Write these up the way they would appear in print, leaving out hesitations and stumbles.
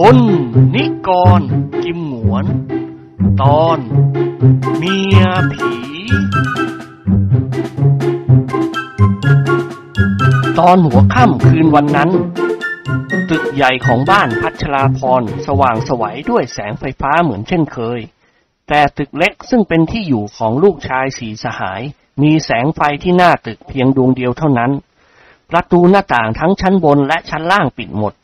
ปนนิกรกิมหงวนตอนเมียผีตอนหัวค่ำคืนวันนั้นตึกใหญ่ของบ้านพัชราพรสว่างสวัยด้วยแสงไฟฟ้าเหมือนเช่นเคยแต่ตึกเล็กซึ่งเป็นที่อยู่ของลูกชายสีสหายมีแสงไฟที่หน้าตึกเพียงดวงเดียวเท่านั้นประตูหน้าต่างทั้งชั้นบนและชั้นล่างปิดหมด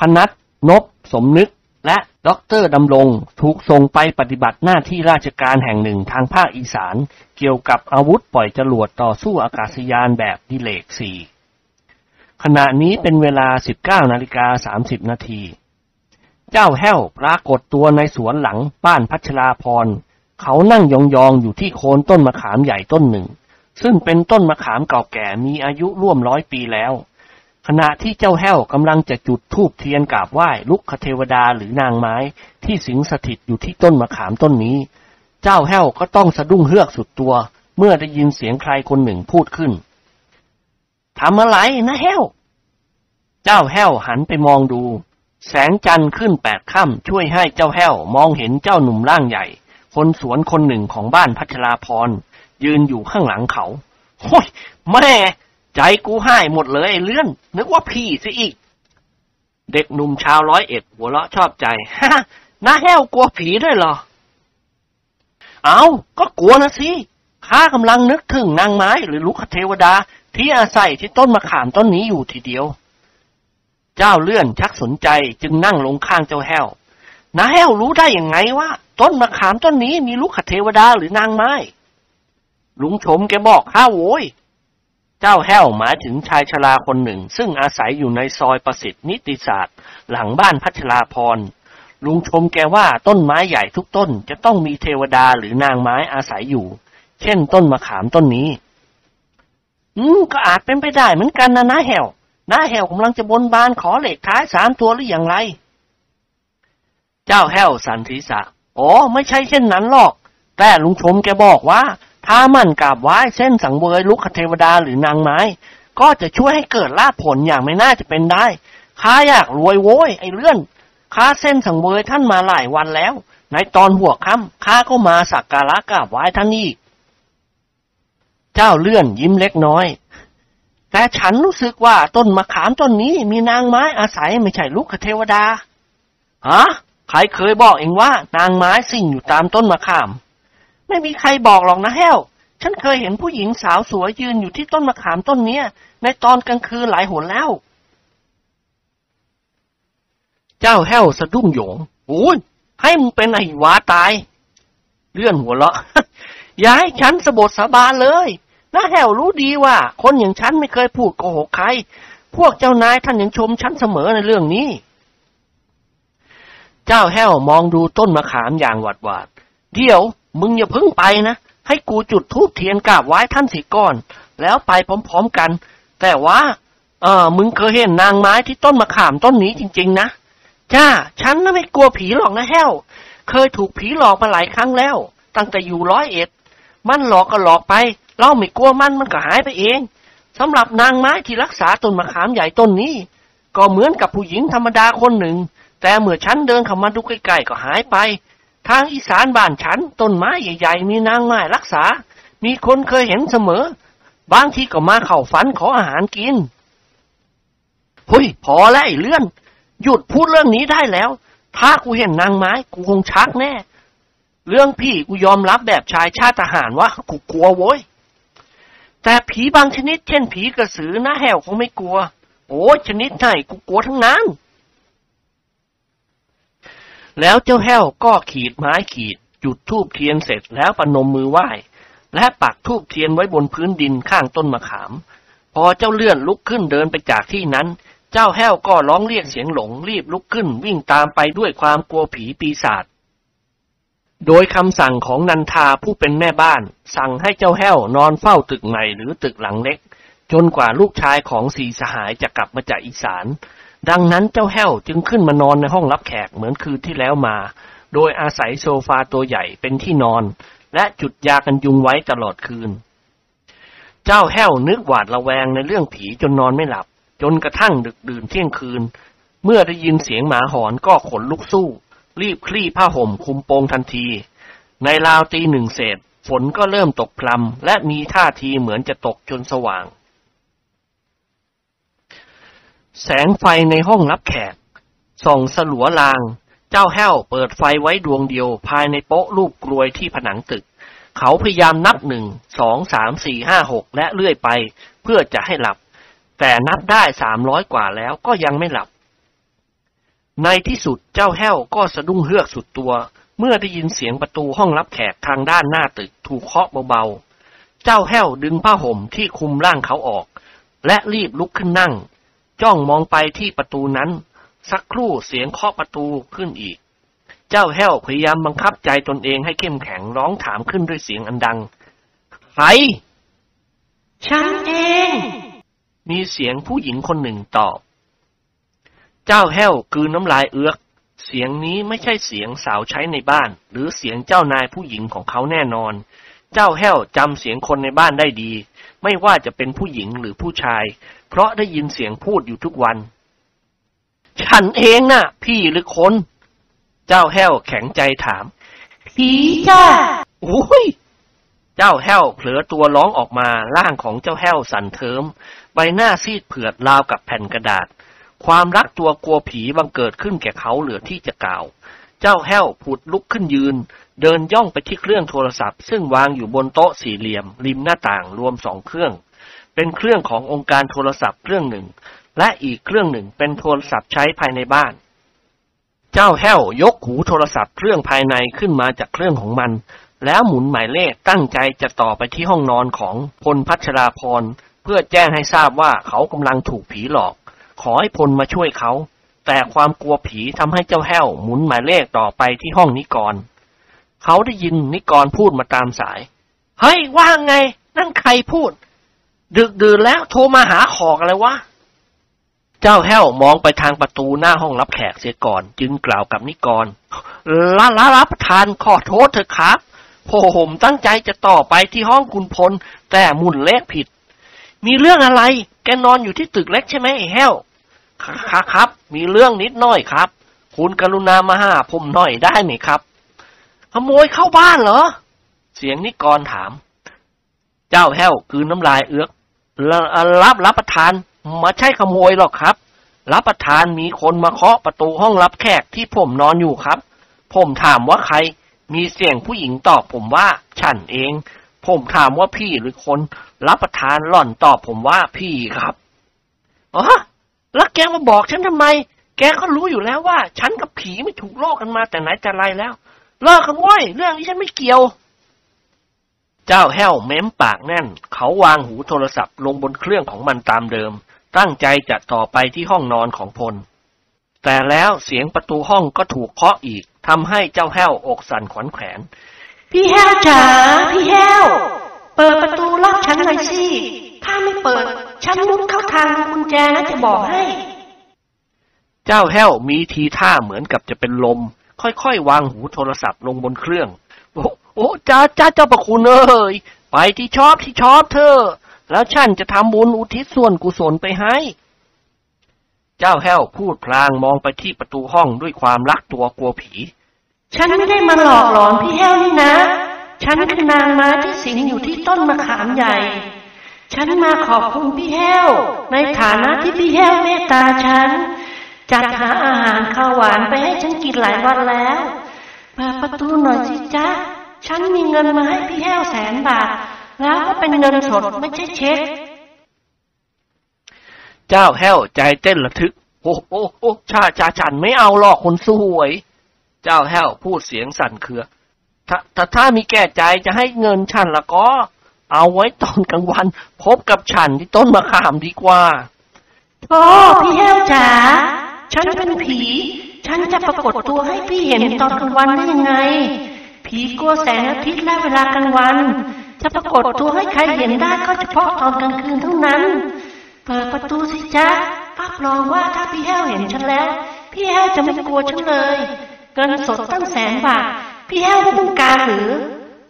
พนัส นพ สมนึกและดร.ดำรงถูกส่งไปปฏิบัติหน้าที่ราชการแห่งหนึ่งทางภาคอีสานเกี่ยวกับอาวุธปล่อยจรวดต่อสู้อากาศยานแบบดิเลก4ขณะนี้เป็นเวลา 19.30 นาทีเจ้าแห้วปรากฏตัวในสวนหลังบ้านพัชราพรเขานั่งยองๆอยู่ที่โคนต้นมะขามใหญ่ต้นหนึ่งซึ่งเป็นต้นมะขามเก่าแก่มีอายุร่วม100 ปีแล้วขณะที่เจ้าแห้วกำลังจะจุดธูปเทียนกราบไหว้ลุกขเทวดาหรือนางไม้ที่สิงสถิตอยู่ที่ต้นมะขามต้นนี้เจ้าแห้วก็ต้องสะดุ้งเฮือกสุดตัวเมื่อได้ยินเสียงใครคนหนึ่งพูดขึ้นทำอะไรนะแห้วเจ้าแห้วหันไปมองดูแสงจันทร์ขึ้น8 ค่ำช่วยให้เจ้าแห้วมองเห็นเจ้าหนุ่มร่างใหญ่คนสวนคนหนึ่งของบ้านพัชราพรยืนอยู่ข้างหลังเขาโฮ้ยแม่ใจกูให้หมดเลยไอ้เลื่อนนึกว่าพี่ซะอีกเด็กหนุ่มชาว101หัวเราะชอบใจฮ่าน้าแห้วกลัวผีด้วยเหรอเอาก็กลัวนะสิข้ากำลังนึกถึงนางไม้หรือลูกเทวดาที่อาศัยที่ต้นมะขามต้นนี้อยู่ทีเดียวเจ้าเลื่อนชักสนใจจึงนั่งลงข้างเจ้าแห้วน้าแห้วรู้ได้ยังไงว่าต้นมะขามต้นนี้มีลูกเทวดาหรือนางไม้ลุงชมแกบอกข้าโว้ยเจ้าแห้วหมายถึงชายชราคนหนึ่งซึ่งอาศัยอยู่ในซอยประสิทธินิติศาสตร์หลังบ้านพัชราพรลุงชมแกว่าต้นไม้ใหญ่ทุกต้นจะต้องมีเทวดาหรือนางไม้อาศัยอยู่เช่นต้นมะขามต้นนี้ก็อาจเป็นไปได้เหมือนกันนะน้าแห้วน้าแห้วกำลังจะบนบานขอเลขท้าย3 ตัวหรืออย่างไรเจ้าแห้วสันศีรษะอ๋อไม่ใช่เช่นนั้นหรอกแต่ลุงชมแกบอกว่าถ้ามันกราบไหว้เส้นสังเวยลุกเทวดาหรือนางไม้ก็จะช่วยให้เกิดลาภผลอย่างไม่น่าจะเป็นได้ข้าอยากรวยโว้ยไอ้เลื่อนข้าเส้นสังเวยท่านมาหลายวันแล้วในตอนหัวค่ำข้าก็มาสักการะกราบไหว้ท่านอีกเจ้าเลื่อนยิ้มเล็กน้อยแต่ฉันรู้สึกว่าต้นมะขามต้นนี้มีนางไม้อาศัยไม่ใช่ลุกเทวดาฮะใครเคยบอกเองว่านางไม้สิ่งอยู่ตามต้นมะขามไม่มีใครบอกหรอกนะแห้วฉันเคยเห็นผู้หญิงสาวสวยยืนอยู่ที่ต้นมะขามต้นนี้ในตอนกลางคืนหลายหนแล้วเจ้าแห้วสะดุ้งหยงโอ้ยให้มึงเป็นไอ้หวาตายเลื่อนหัวเราะอย่าให้ฉันสบถสาบานเลยนะแห้วรู้ดีว่าคนอย่างฉันไม่เคยพูดโกหกใครพวกเจ้านายท่านยังชมฉันเสมอในเรื่องนี้เจ้าแห้วมองดูต้นมะขามอย่างหวาดหวาดเดี๋ยวมึงอย่าพึ่งไปนะให้กูจุดธูปเทียนกราบไหว้ท่านสิก่อนแล้วไปพร้อมๆกันแต่ว่ามึงเคยเห็นนางไม้ที่ต้นมะขามต้นนี้จริงๆนะจ้าฉันน่ะไม่กลัวผีหรอกนะแห้วเคยถูกผีหลอกมาหลายครั้งแล้วตั้งแต่อยู่101มันหลอกก็หลอกไปเราไม่กลัวมันก็หายไปเองสำหรับนางไม้ที่รักษาต้นมะขามใหญ่ต้นนี้ก็เหมือนกับผู้หญิงธรรมดาคนหนึ่งแต่เมื่อฉันเดินเข้ามาดูใกล้ๆก็หายไปทางอีสานบ้านฉันต้นไม้ใหญ่ๆมีนางไม้รักษามีคนเคยเห็นเสมอบางทีก็มาเข้าฝันขออาหารกินเฮ้ยพอแล้วไอ้เลื่อนหยุดพูดเรื่องนี้ได้แล้วถ้ากูเห็นนางไม้กูคงชักแน่เรื่องพี่กูยอมรับแบบชายชาติทหารว่ากูกลัวโว้ยแต่ผีบางชนิดเช่นผีกระสือนะแห้วคงไม่กลัวโอ้ชนิดไหนกูกลัวทั้งนั้นแล้วเจ้าแห้วก็ขีดไม้ขีดจุดธูปเทียนเสร็จแล้วประนมมือไหว้และปักธูปเทียนไว้บนพื้นดินข้างต้นมะขามพอเจ้าเลื่อนลุกขึ้นเดินไปจากที่นั้นเจ้าแห้วก็ร้องเรียกเสียงหลงรีบลุกขึ้นวิ่งตามไปด้วยความกลัวผีปีศาจโดยคำสั่งของนันทาผู้เป็นแม่บ้านสั่งให้เจ้าแห้วนอนเฝ้าตึกใหม่หรือตึกหลังเล็กจนกว่าลูกชายของสีสหายจะกลับมาจากอีสานดังนั้นเจ้าแห้วจึงขึ้นมานอนในห้องรับแขกเหมือนคืนที่แล้วมาโดยอาศัยโซฟาตัวใหญ่เป็นที่นอนและจุดยากันยุงไว้ตลอดคืนเจ้าแห้วนึกหวาดระแวงในเรื่องผีจนนอนไม่หลับจนกระทั่งดึกดื่นเที่ยงคืน เมื่อได้ยินเสียงหมาหอนก็ขนลุกสู้รีบคลี่ผ้าห่มคลุมโปงทันทีในราวตีหนึ่งเศษฝนก็เริ่มตกพรำและมีท่าทีเหมือนจะตกจนสว่างแสงไฟในห้องรับแขกส่องสลัวลางเจ้าแห้วเปิดไฟไว้ดวงเดียวภายในโป๊ะรูปกลวยที่ผนังตึกเขาพยายามนับ1 2 3 4 5 6และเลื่อยไปเพื่อจะให้หลับแต่นับได้300กว่าแล้วก็ยังไม่หลับในที่สุดเจ้าแห้วก็สะดุ้งเฮือกสุดตัวเมื่อได้ยินเสียงประตูห้องรับแขกทางด้านหน้าตึกถูกเคาะเบาๆเจ้าแห้วดึงผ้าห่มที่คลุมร่างเขาออกและรีบลุกขึ้นนั่งจ้องมองไปที่ประตูนั้นสักครู่เสียงเคาะประตูขึ้นอีกเจ้าแห้วพยายามบังคับใจตนเองให้เข้มแข็งร้องถามขึ้นด้วยเสียงอันดังใครฉันเองมีเสียงผู้หญิงคนหนึ่งตอบเจ้าแห้วกลืนน้ำลายเอือกเสียงนี้ไม่ใช่เสียงสาวใช้ในบ้านหรือเสียงเจ้านายผู้หญิงของเขาแน่นอนเจ้าแห้วจำเสียงคนในบ้านได้ดีไม่ว่าจะเป็นผู้หญิงหรือผู้ชายเพราะได้ยินเสียงพูดอยู่ทุกวันฉันเองน่ะพี่หรือคนเจ้าแห้วแข็งใจถามผีจ้าโอ้ยเจ้าแห้วเผลอตัวร้องออกมาร่างของเจ้าแห้วสั่นเทิมใบหน้าซีดเผือดราวกับแผ่นกระดาษความรักตัวกลัวผีบังเกิดขึ้นแก่เขาเหลือที่จะกล่าวเจ้าแห้วผุดลุกขึ้นยืนเดินย่องไปที่เครื่องโทรศัพท์ซึ่งวางอยู่บนโต๊ะสี่เหลี่ยมริมหน้าต่างรวม2เครื่องเป็นเครื่องขององค์การโทรศัพท์เครื่องหนึ่งและอีกเครื่องหนึ่งเป็นโทรศัพท์ใช้ภายในบ้านเจ้าแห้วยกหูโทรศัพท์เครื่องภายในขึ้นมาจากเครื่องของมันแล้วหมุนหมายเลขตั้งใจจะต่อไปที่ห้องนอนของพลพัชราพรเพื่อแจ้งให้ทราบว่าเขากำลังถูกผีหลอกขอให้พลมาช่วยเขาแต่ความกลัวผีทำให้เจ้าแห้วหมุนหมายเลขต่อไปที่ห้องนิกรเขาได้ยินนิกรพูดมาตามสายเฮ้ยว่าไงนั่นใครพูดดึกดื่นแล้วโทรมาหาขออะไรวะเจ้าแห้วมองไปทางประตูหน้าห้องรับแขกเสียก่อนจึงกล่าวกับนิกรละประธานขอโทษเถอะครับผมตั้งใจจะต่อไปที่ห้องคุณพลแต่หมุนเลขผิดมีเรื่องอะไรแกนอนอยู่ที่ตึกเล็กใช่ไหมไอ้แห้วครับมีเรื่องนิดหน่อยครับคุณกรุณามาหาผมหน่อยได้ไหมครับขโมยเข้าบ้านเหรอเสียงนิกรถามเจ้าแห้วคืนน้ำลายเอือกรับประทานมาใช่ขโมยหรอกครับรับประทานมีคนมาเคาะประตูห้องรับแขกที่ผมนอนอยู่ครับผมถามว่าใครมีเสียงผู้หญิงตอบผมว่าฉันเองผมถามว่าพี่หรือคนรับประทานหล่อนตอบผมว่าพี่ครับอ๋อแล้วแกมาบอกฉันทำไมแกก็รู้อยู่แล้วว่าฉันกับผีไม่ถูกโลกกันมาแต่ไหนแต่ไรแล้วเลิกกันเว้ยเรื่องนี้ฉันไม่เกี่ยวเจ้าแห้วเม้มปากแน่นเขาวางหูโทรศัพท์ลงบนเครื่องของมันตามเดิมตั้งใจจะต่อไปที่ห้องนอนของพลแต่แล้วเสียงประตูห้องก็ถูกเคาะอีกทำให้เจ้าแห้วอกสั่นขวัญแขวนพี่แห้วจ๋าพี่แห้วเปิดประตูล็อกฉันหน่อยสิถ้าไม่เปิดฉันมุดเข้าทางกุญแจนะจะบอกให้เจ้าแห้วมีทีท่าเหมือนกับจะเป็นลมค่อยๆวางหูโทรศัพท์ลงบนเครื่องโอ้จ้าเจ้าประคุณเอ้ยไปที่ชอบเธอแล้วฉันจะทำบุญอุทิศส่วนกุศลไปให้เจ้าแห้วพูดพลางมองไปที่ประตูห้องด้วยความรักตัวกลัวผีฉันไม่ได้มาหลอกหลอนพี่แห้วนี่นะฉันคือนางม้าที่สิงอยู่ที่ต้นมะขามใหญ่ฉันมาขอบคุณพี่แห้วในฐานะที่พี่แห้วเมตตาฉันจัดหาอาหารข้าวหวานไปให้ฉันกินหลายวันแล้วเปิดประตูหน่อยสิจ๊ะฉันมีเงินมาให้พี่แห้ว100,000 บาทแล้วก็เป็นเงินสดไม่ใช่เช็คเจ้าแห้วใจเต้นระทึกโอ้ชาฉันไม่เอาหรอกคนสวยเจ้าแห้วพูดเสียงสั่นเครือถ้ามีแก่ใจจะให้เงินฉันละก็เอาไว้ตอนกลางวันพบกับฉันที่ต้นมะขามดีกว่าโธ่พี่แห้วจ๋าฉันเป็นผีฉันจะปรากฏตัวให้พี่เห็นตอนกลางวันได้ยังไงผีกลัวแสงอาทิตย์และเวลากลางวันจะปรากฏตัวให้ใครเห็นได้ก็เฉพาะตอนกลางคืนเท่านั้นเปิดประตูสิจ๊ะรับรองว่าถ้าพี่แห้วเห็นฉันแล้วพี่แห้วจะไม่กลัวฉันเลยเงินสดตั้ง100,000 บาทพี่แห้วไม่ต้องการหรือ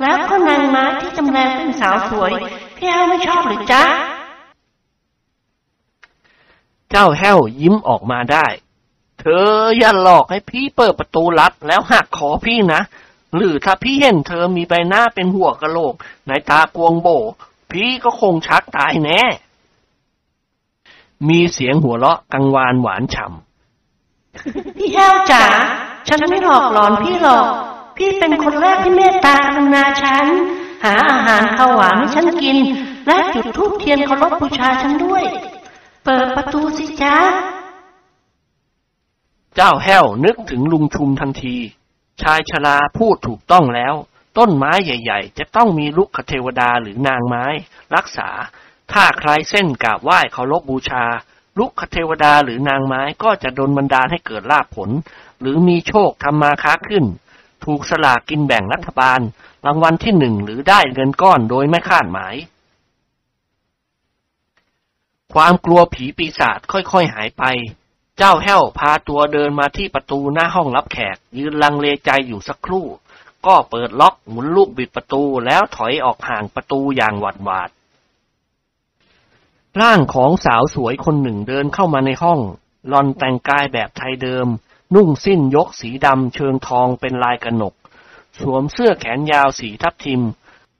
แล้วก็นางม้าที่จำแรงเป็นสาวสวยพี่แห้วไม่ชอบหรือจ๊ะเจ้าแห้วยิ้มออกมาได้ ออย่าหลอกให้พี่เปิดประตูลับแล้วหักคอพี่นะหรือถ้าพี่เห็นเธอมีใบหน้าเป็นหัวกะโหลกในตากวงโบพี่ก็คงชักตายแน่มีเสียงหัวเราะกังวานหวานฉ่ำพี่แห้วจ๋าฉันไม่หลอกหลอนพี่หรอกพี่เป็นคนแรกที่เมตตากรุณาฉันหาอาหารข้าวหวานให้ฉันกินและจุดธูปเทียนเคารพบูชาฉันด้วยเปิดประตูสิจ๊ะเจ้าแห้วนึกถึงลุงชุมทันทีชายชราพูดถูกต้องแล้วต้นไม้ใหญ่ๆจะต้องมีลูกขเทวดาหรือนางไม้รักษาถ้าใครเส้นกราบไหว้เคารพบูชาลูกขเทวดาหรือนางไม้ก็จะดลบันดาลให้เกิดลาภผลหรือมีโชคทำมาค้าขึ้นถูกสลากกินแบ่งรัฐบาลรางวัลที่หนึ่งหรือได้เงินก้อนโดยไม่คาดหมายความกลัวผีปีศาจค่อยๆหายไปเจ้าแห้วพาตัวเดินมาที่ประตูหน้าห้องรับแขกยืนลังเลใจอยู่สักครู่ก็เปิดล็อกหมุนลูกบิดประตูแล้วถอยออกห่างประตูอย่างหวาดหวาดร่างของสาวสวยคนหนึ่งเดินเข้ามาในห้องหล่อนแต่งกายแบบไทยเดิมนุ่งสิ้นยกสีดำเชิงทองเป็นลายกนกสวมเสื้อแขนยาวสีทับทิม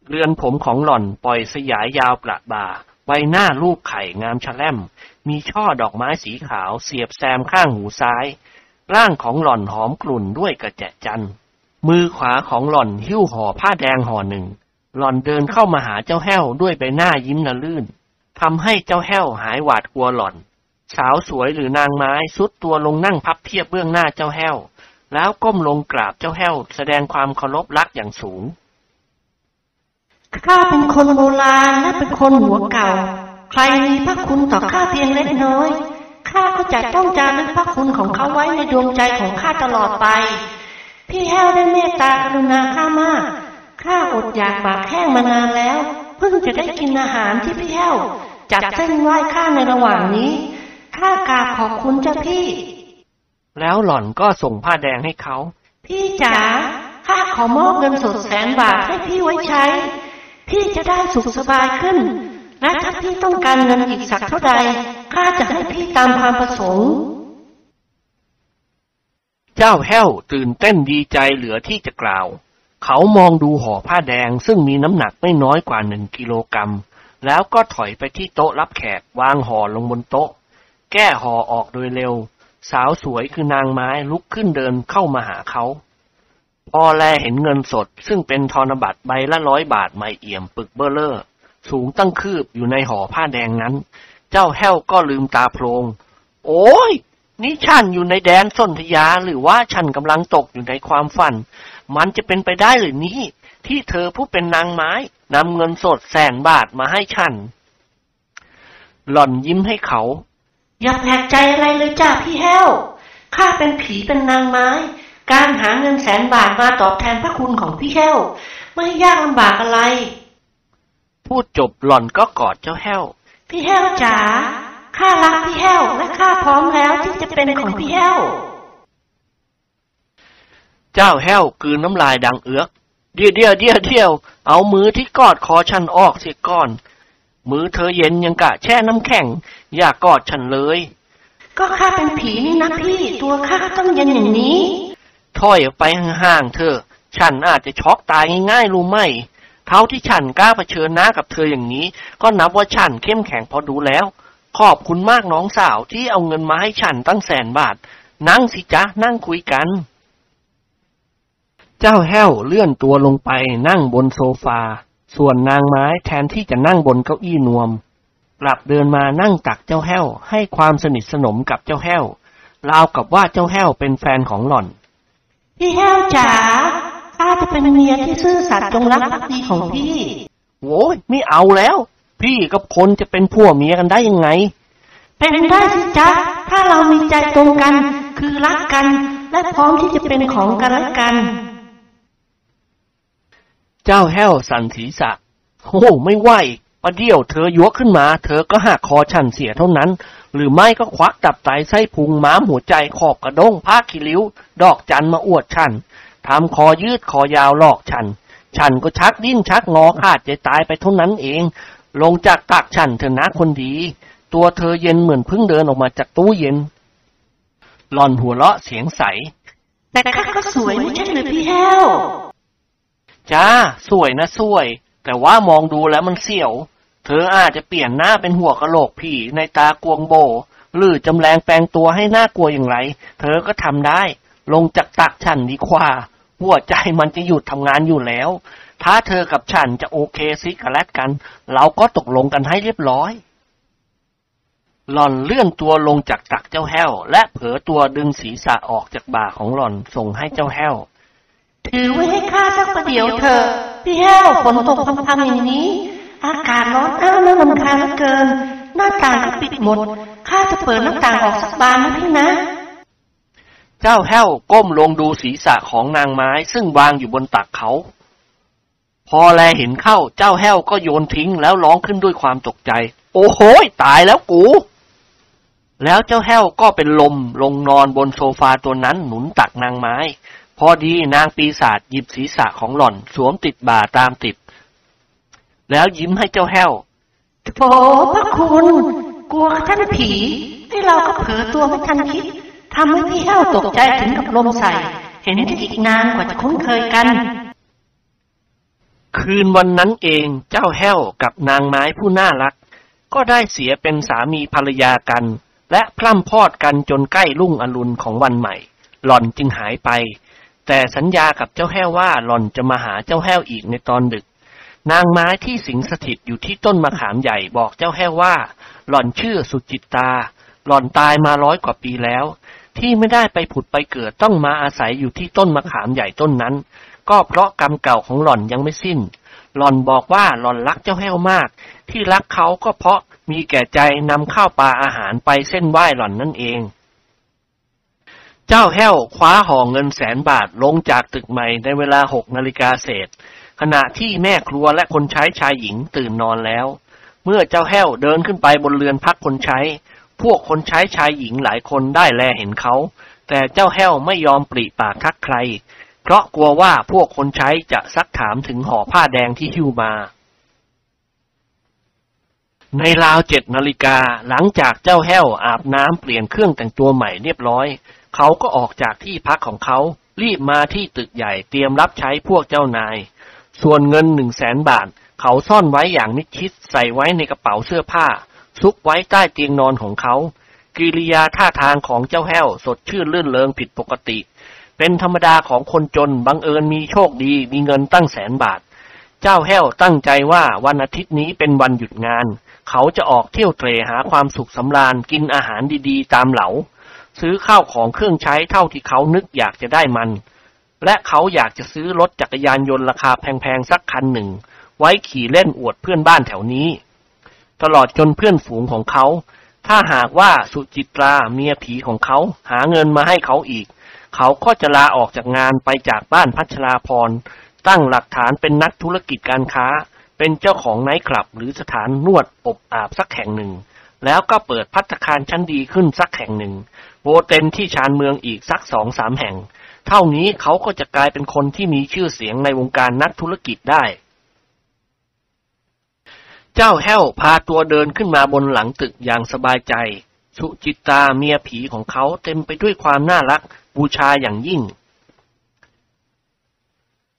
เรือนผมของหล่อนปล่อยสยายยาวประบ่าใบหน้ารูปไข่งามชะแล่มมีช่อดอกไม้สีขาวเสียบแซมข้างหูซ้ายร่างของหล่อนหอมกลุ่นด้วยกระแจจันทร์มือขวาของหล่อนหิ้วห่อผ้าแดงห่อหนึ่งหล่อนเดินเข้ามาหาเจ้าแห้วด้วยใบหน้ายิ้มละลื่นทำให้เจ้าแห้วหายหวาดกลัวหล่อนสาวสวยหรือนางไม้ซุดตัวลงนั่งพับเพียบเบื้องหน้าเจ้าแห้วแล้วก้มลงกราบเจ้าแห้วแสดงความเคารพรักอย่างสูงข้าเป็นคนโบราณและเป็นคนหัวเก่าใครมีพระคุณต่อข้าเพียงเล็กน้อยข้าก็จะต้องจารึกพระคุณของเขาไว้ในดวงใจของข้าตลอดไปพี่แห้วได้เมตตากรุณาข้ามากข้าอดอยากปากแห้งมานานแล้วเพิ่งจะได้กินอาหารที่พี่แห้วจัดเส้นไหว้ข้าในระหว่างนี้ข้ากราบขอบคุณเจ้าพี่แล้วหล่อนก็ส่งผ้าแดงให้เขาพี่จ๋าข้าขอมอบเงินสด100,000 บาทให้พี่ไว้ใช้พี่จะได้สุขสบายขึ้นและถ้าพี่ต้องการเงินอีกสักเท่าใดข้าจะให้พี่ตามความประสงค์เจ้าแห้วตื่นเต้นดีใจเหลือที่จะกล่าวเขามองดูห่อผ้าแดงซึ่งมีน้ำหนักไม่น้อยกว่า1 กิโลกรัมแล้วก็ถอยไปที่โต๊ะรับแขกวางห่อลงบนโต๊ะแก้ห่อออกโดยเร็วสาวสวยคือนางไม้ลุกขึ้นเดินเข้ามาหาเขาพอแลเห็นเงินสดซึ่งเป็นธนบัตรใบละ100 บาทใหม่เอี่ยมปึกเบ้อเร่อสูงตั้งคืบอยู่ในห่อผ้าแดงนั้นเจ้าแห้วก็ลืมตาโพลงโอ้ยนี่ฉันอยู่ในแดนสนธยาหรือว่าฉันกำลังตกอยู่ในความฝันมันจะเป็นไปได้หรือนี้ที่เธอผู้เป็นนางไม้นำเงินสด100,000 บาทมาให้ฉันหล่อนยิ้มให้เขาอย่าแปลกใจอะไรเลยจ้าพี่แห้วข้าเป็นผีเป็นนางไม้การหาเงิน100,000 บาทมาตอบแทนพระคุณของพี่แห้วไม่ยากลำบากอะไรพูดจบหล่อนก็กอดเจ้าแห้วพี่แห้วจ๋าข้ารักพี่แห้วและข้าพร้อมแล้วที่จะเป็นของพี่แห้วเจ้าแห้วกืนน้ำลายดังเอือกเดี๋ยวเอามือที่กอดคอฉันออกเสียก่อนมือเธอเย็นยังกะแช่น้ำแข็งอย่ากอดฉันเลยก็ข้าเป็นผีนี่นะพี่ตัวข้าต้องเย็นอย่างนี้ถอยออกไปห่างๆเธอฉันอาจจะช็อกตายง่ายๆรู้ไหมเท่าที่ฉันกล้าเผชิญหน้ากับเธออย่างนี้ก็นับว่าฉันเข้มแข็งพอดูแล้วขอบคุณมากน้องสาวที่เอาเงินมาให้ฉันตั้ง100,000 บาทนั่งสิจ๊ะนั่งคุยกันเจ้าแห้วเลื่อนตัวลงไปนั่งบนโซฟาส่วนนางไม้แทนที่จะนั่งบนเก้าอี้นวมกลับเดินมานั่งตักเจ้าแห้วให้ความสนิทสนมกับเจ้าแห้วราวกับว่าเจ้าแห้วเป็นแฟนของหล่อนพี่แห้วจ๋าข้าจะเป็นเมียที่ซื่อสัตย์จงรักภักดีของพี่โว้ยไม่เอาแล้วพี่กับคนจะเป็นผัวเมียกันได้ยังไงเป็นได้สิจ๊ะถ้าเรามีใจตรงกันคือรักกันและพร้อมที่จะเป็นของกันและกันเจ้าแห้วสันศีรษะโอ้ไม่ไหวประเดี๋ยวเธอยั่วขึ้นมาเธอก็หักคอฉันเสียเท่านั้นหรือไม่ก็ควักตับไตไส้พุงม้ามหัวใจขอบกระด้งผ้าขี้ริ้วดอกจันมาอวดฉันทำคอยืดคอยาวหลอกฉันฉันก็ชักดิ้นชักงอขาดใจตายไปเท่านั้นเองลงจากตักฉันเธอนะคนดีตัวเธอเย็นเหมือนเพิ่งเดินออกมาจากตู้เย็น หล่อนหัวเราะเสียงใสแต่ก็สวยไม่ใช่หรือพี่แห้วจ้าสวยนะสวยแต่ว่ามองดูแล้วมันเสียวเธออาจจะเปลี่ยนหน้าเป็นหัวกะโหลกผีในตากวงโบหรือจำแรงแปลงตัวให้น่ากลัวอย่างไรเธอก็ทำได้ลงจากตักฉันดีกว่าหัวใจมันจะหยุดทำงานอยู่แล้วถ้าเธอกับฉันจะโอเคซิกแลตกันเราก็ตกลงกันให้เรียบร้อยหล่อนเลื่อนตัวลงจากตักเจ้าแห้วและเผลอตัวดึงศีรษะออกจากบ่าของหล่อนส่งให้เจ้าแห้วถือไว้ให้ข้าสักประเดี๋ยวเธอพี่แห้วฝนตกพังๆอย่างนี้อากาศร้อนอ้าวน่ารำคาญเหลือเกินหน้าต่างก็ปิดหมดข้าจะเปิดหน้าต่างออกสักบานนะพี่นะเจ้าแห้วก้มลงดูศีรษะของนางไม้ซึ่งวางอยู่บนตักเขาพอแลเห็นเข้าเจ้าแห้วก็โยนทิ้งแล้วร้องขึ้นด้วยความตกใจโอ้โหตายแล้วกูแล้วเจ้าแห้วก็เป็นลมลงนอนบนโซฟาตัวนั้นหนุนตักนางไม้พอดีนางปีศาจหยิบศีรษะของหล่อนสวมติดบ่าตามติดแล้วยิ้มให้เจ้าแห้วโธ่พระคุณกลัวท่านผีให้เราก็เผลอตัวไม่ทันคิดทำให้พี่แห้วตกใจถึงกับลมใส่เห็นอีกนานกว่าจะคุ้นเคยกันคืนวันนั้นเองเจ้าแห้วกับนางไม้ผู้น่ารักก็ได้เสียเป็นสามีภรรยากันและพร่ำพรอดกันจนใกล้รุ่งอรุณของวันใหม่หล่อนจึงหายไปแต่สัญญากับเจ้าแห้วว่าหล่อนจะมาหาเจ้าแห้วอีกในตอนดึกนางไม้ที่สิงสถิตอยู่ที่ต้นมะขามใหญ่บอกเจ้าแห้วว่าหล่อนชื่อสุจิตตาหล่อนตายมา100 กว่าปีแล้วที่ไม่ได้ไปผุดไปเกิดต้องมาอาศัยอยู่ที่ต้นมะขามใหญ่ต้นนั้นก็เพราะกรรมเก่าของหล่อนยังไม่สิ้นหล่อนบอกว่าหล่อนรักเจ้าแห้วมากที่รักเขาก็เพราะมีแก่ใจนำข้าวปลาอาหารไปเส้นไหว้หล่อนนั่นเองเจ้าแห้วคว้าห่อเงิน100,000 บาทลงจากตึกใหม่ในเวลา18:00เศษขณะที่แม่ครัวและคนใช้ชายหญิงตื่นนอนแล้วเมื่อเจ้าแห้วเดินขึ้นไปบนเรือนพักคนใช้พวกคนใช้ชายหญิงหลายคนได้แลเห็นเขาแต่เจ้าแห้วไม่ยอมปริปากทักใครเพราะกลัวว่าพวกคนใช้จะซักถามถึงห่อผ้าแดงที่หิ้วมาในราว7:00 น.หลังจากเจ้าแห้วอาบน้ำเปลี่ยนเครื่องแต่งตัวใหม่เรียบร้อยเขาก็ออกจากที่พักของเขารีบมาที่ตึกใหญ่เตรียมรับใช้พวกเจ้านายส่วนเงิน100,000 บาทเขาซ่อนไว้อย่างมิดชิดใส่ไว้ในกระเป๋าเสื้อผ้าซุกไว้ใต้เตียงนอนของเขากิริยาท่าทางของเจ้าแห้วสดชื่นลื่นเริงผิดปกติเป็นธรรมดาของคนจนบังเอิญมีโชคดีมีเงินตั้ง100,000 บาทเจ้าแห้วตั้งใจว่าวันอาทิตย์นี้เป็นวันหยุดงานเขาจะออกเที่ยวเตร่หาความสุขสำราญกินอาหารดีๆตามเหลาซื้อข้าวของเครื่องใช้เท่าที่เขานึกอยากจะได้มันและเขาอยากจะซื้อรถจักรยานยนต์ราคาแพงๆสักคันหนึ่งไว้ขี่เล่นอวดเพื่อนบ้านแถวนี้ตลอดจนเพื่อนฝูงของเขาถ้าหากว่าสุจิตราเมียผีของเขาหาเงินมาให้เขาอีกเขาก็จะลาออกจากงานไปจากบ้านพัชราพรตั้งหลักฐานเป็นนักธุรกิจการค้าเป็นเจ้าของไนท์คลับหรือสถานนวดอบอาบสักแห่งหนึ่งแล้วก็เปิดภัตตาคารชั้นดีขึ้นสักแห่งหนึ่งโวเต็นที่ชานเมืองอีกสัก 2-3 แห่งเท่านี้เขาก็จะกลายเป็นคนที่มีชื่อเสียงในวงการนักธุรกิจได้เจ้าแห้วพาตัวเดินขึ้นมาบนหลังตึกอย่างสบายใจสุจิตตาเมียผีของเขาเต็มไปด้วยความน่ารักบูชาอย่างยิ่ง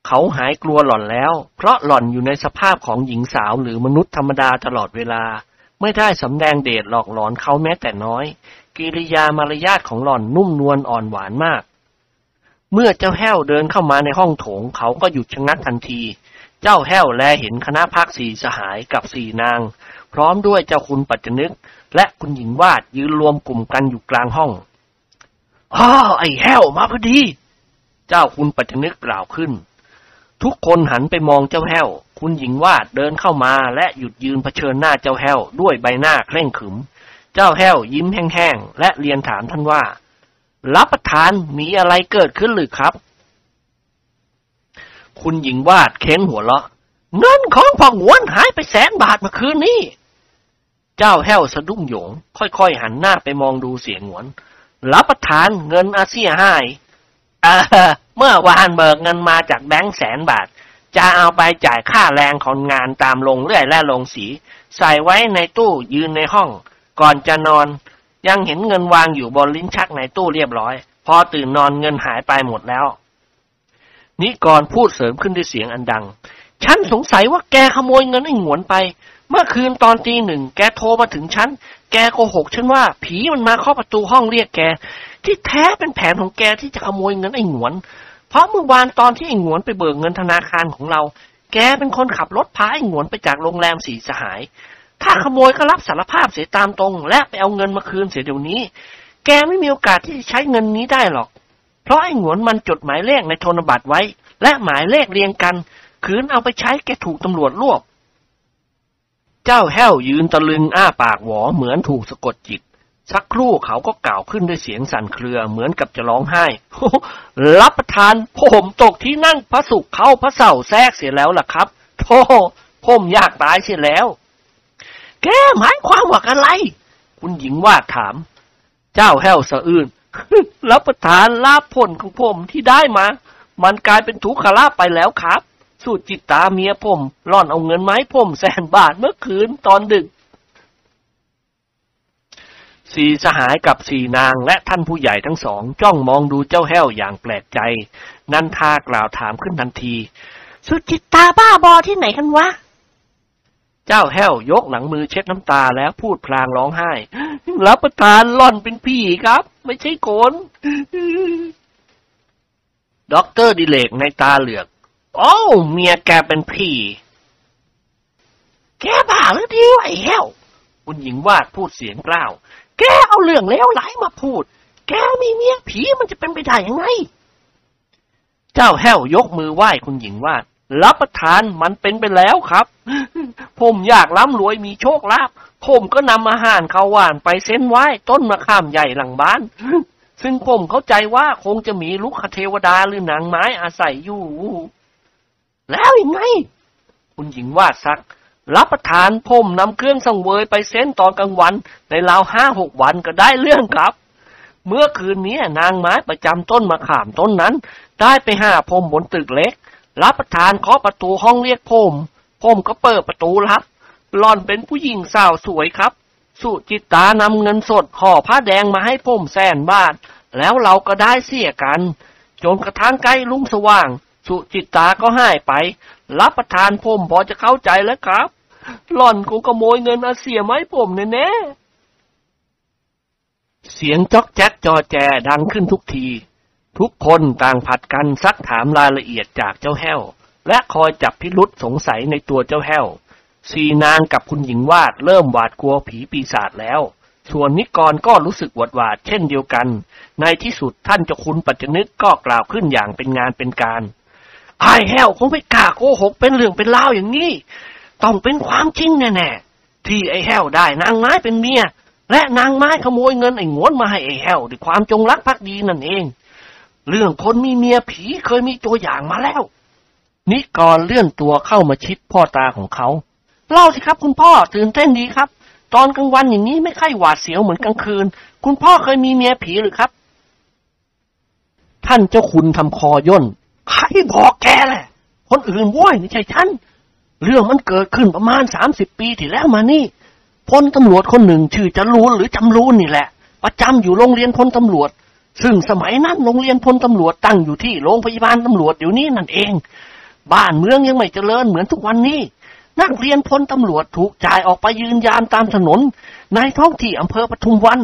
เขาหายกลัวหล่อนแล้วเพราะหล่อนอยู่ในสภาพของหญิงสาวหรือมนุษย์ธรรมดาตลอดเวลาไม่ได้สำแดงเดชหลอกหลอนเขาแม้แต่น้อยกิริยามารยาทของหล่อนนุ่มนวลอ่อนหวานมากเมื่อเจ้าแห้วเดินเข้ามาในห้องโถงเขาก็หยุดชะงักทันทีเจ้าแห้วแลเห็นคณะพรรค4 สหายกับ4 นางพร้อมด้วยเจ้าคุณปัจจนึกและคุณหญิงวาดยืนรวมกลุ่มกันอยู่กลางห้องอ้าไอ้แห้วมาพอดีเจ้าคุณปัจจนึกกล่าวขึ้นทุกคนหันไปมองเจ้าแห้วคุณหญิงวาดเดินเข้ามาและหยุดยืนเผชิญหน้าเจ้าแห้วด้วยใบหน้าเคร่งขรึมเจ้าแห้วยิ้มแห้งๆและเรียนถามท่านว่ารับประทานมีอะไรเกิดขึ้นหรือครับคุณหญิงวาดเค้นหัวเราะเงินของพ่อหวนหายไป100,000 บาทเมื่อคืนนี้เจ้าแห้วสะดุ้งโหยงค่อยๆหันหน้าไปมองดูเสียงหวนรับประทานเงินอาเซียหายเมื่อวานเบิกเงินมาจากแบงค์100,000 บาทจะเอาไปจ่ายค่าแรงของงานตามลงเรื่อยและลงสีใส่ไว้ในตู้ยืนในห้องก่อนจะนอน ยังเห็นเงินวางอยู่บนลิ้นชักในตู้เรียบร้อยพอตื่นนอนเงินหายไปหมดแล้วนิกรพูดเสริมขึ้นด้วยเสียงอันดังฉันสงสัยว่าแกขโมยเงินไอ้หงวนไปเมื่อคืนตอนตีหนึ่งแกโทรมาถึงฉันแกโกหกฉันว่าผีมันมาเคาะประตูห้องเรียกแกที่แท้เป็นแผนของแกที่จะขโมยเงินไอ้หงวนเพราะเมื่อวานตอนที่ไอ้หงวนไปเบิกเงินธนาคารของเราแกเป็นคนขับรถพาไอ้หงวนไปจากโรงแรมสีสหายถ้าขโมยก็รับสารภาพเสียตามตรงและไปเอาเงินมาคืนเสียเดี๋ยวนี้แกไม่มีโอกาสที่จะใช้เงินนี้ได้หรอกเพราะไอ้หงวนมันจดหมายเลขในธนบัตรไว้และหมายเลขเรียงกันคืนเอาไปใช้แกถูกตำรวจรวบเจ้าแห้วยืนตะลึงอ้าปากหวอเหมือนถูกสะกดจิตสักครู่เขาก็กล่าวขึ้นด้วยเสียงสั่นเครือเหมือนกับจะร้องไห้รับประทานผมตกที่นั่งพระสุขเข้าพระเสาแทรกเสียแล้วล่ะครับโธ่ผมอยากตายเสียแล้วแกหมายความว่าอะไรคุณหญิงวาดถามเจ้าแห้วสะอื้นรับประทานลาภผลของผมที่ได้มามันกลายเป็นทุกขลาภไปแล้วครับสูตรจิตตาเมียผมล่อนเอาเงินไม้ผม100,000 บาทเมื่อคืนตอนดึกสี่สหายกับสี่นางและท่านผู้ใหญ่ทั้งสองจ้องมองดูเจ้าแห้วอย่างแปลกใจนันทากล่าวถามขึ้นทันทีสูตรจิตตาบ้าบอที่ไหนกันวะเจ้าแห้วยกหลังมือเช็ดน้ำตาแล้วพูดพลางร้องไห้รับประทานล่อนเป็นผีครับไม่ใช่โขนด็อกเตอร์ดิเลกในตาเหลือกโอ้เมียแกเป็นผีแกบ้าหรือดิวไอ้แห้วคุณหญิงวาดพูดเสียงกล้าวแกเอาเรื่องเลวร้ายมาพูดแกมีเมียผีมันจะเป็นไปได้ยังไงเจ้าแห้วยกมือไหว้คุณหญิงวาดรับประทานมันเป็นไปแล้วครับผมอยากร่ำรวยมีโชคลาภผมก็นำอาหารข้าวหวานไปเส้นไหว้ต้นมะขามใหญ่หลังบ้านซึ่งผมเข้าใจว่าคงจะมีลูกคเทวดาหรือนางไม้อาศัยอยู่แล้วยังไงคุณหญิงวาดซักรับประทานผมนำเครื่องสังเวยไปเส้นตอนกลางวันในราว 5-6 วันก็ได้เรื่องครับเมื่อคืนนี้นางไม้ประจำต้นมะขามต้นนั้นได้ไปหาผมบนตึกเล็กรับประทานเคาะประตูห้องเรียกผมก็เปิดประตูรับหล่อนเป็นผู้หญิงสาวสวยครับสุจิตานำเงินสดห่อผ้าแดงมาให้ผม100,000 บาทแล้วเราก็ได้เสียกันจนกระทั่งใกล้รุ่งสว่างสุจิตาก็หายไปรับประทานผมพอจะเข้าใจแล้วครับหล่อนคงขโมยเงินอาเสียไหมผมแน่ๆเสียงจ๊อกแจ๊กจอแจดังขึ้นทุกทีทุกคนต่างผัดกันซักถามรายละเอียดจากเจ้าแห้วและคอยจับพิรุษสงสัยในตัวเจ้าแห้วสี่นางกับคุณหญิงวาดเริ่มหวาดกลัวผีปีศาจแล้วส่วนนิกรก็รู้สึกหวาดๆเช่นเดียวกันในที่สุดท่านเจ้าคุณปัจจนึกก็กล่าวขึ้นอย่างเป็นงานเป็นการไอ้แห้วคงไม่กล้าโกหกเป็นเรื่องเป็นราวอย่างนี้ต้องเป็นความจริงแน่ๆที่ไอ้แห้วได้นางไม้เป็นเมียและนางไม้ขโมยเงินไอ้งวนมาให้ไอ้แห้วด้วยความจงรักภักดีนั่นเองเรื่องคนมีเมียผีเคยมีตัวอย่างมาแล้วนิกรเลื่อนตัวเข้ามาชิดพ่อตาของเขาเล่าสิครับคุณพ่อตื่นเต้นดีครับตอนกลางวันอย่างนี้ไม่ค่อยหวาดเสียวเหมือนกลางคืนคุณพ่อเคยมีเมียผีหรือครับท่านเจ้าคุณทำคอย่นใครบอกแกแหละคนอื่นโว้ยไม่ใช่ฉันเรื่องมันเกิดขึ้นประมาณ30 ปีที่แล้วมานี่พลตำรวจคนหนึ่งชื่อจรูนหรือจำรูนนี่แหละประจำอยู่โรงเรียนพลตำรวจซึ่งสมัยนั้นโรงเรียนพลตำรวจตั้งอยู่ที่โรงพยาบาลตำรวจเดี๋ยวนี้นั่นเองบ้านเมืองยังไม่เจริญเหมือนทุกวันนี้นักเรียนพลตำรวจถูกจ่ายออกไปยืนยามตามถนนในท้องที่อำเภอปทุมวัน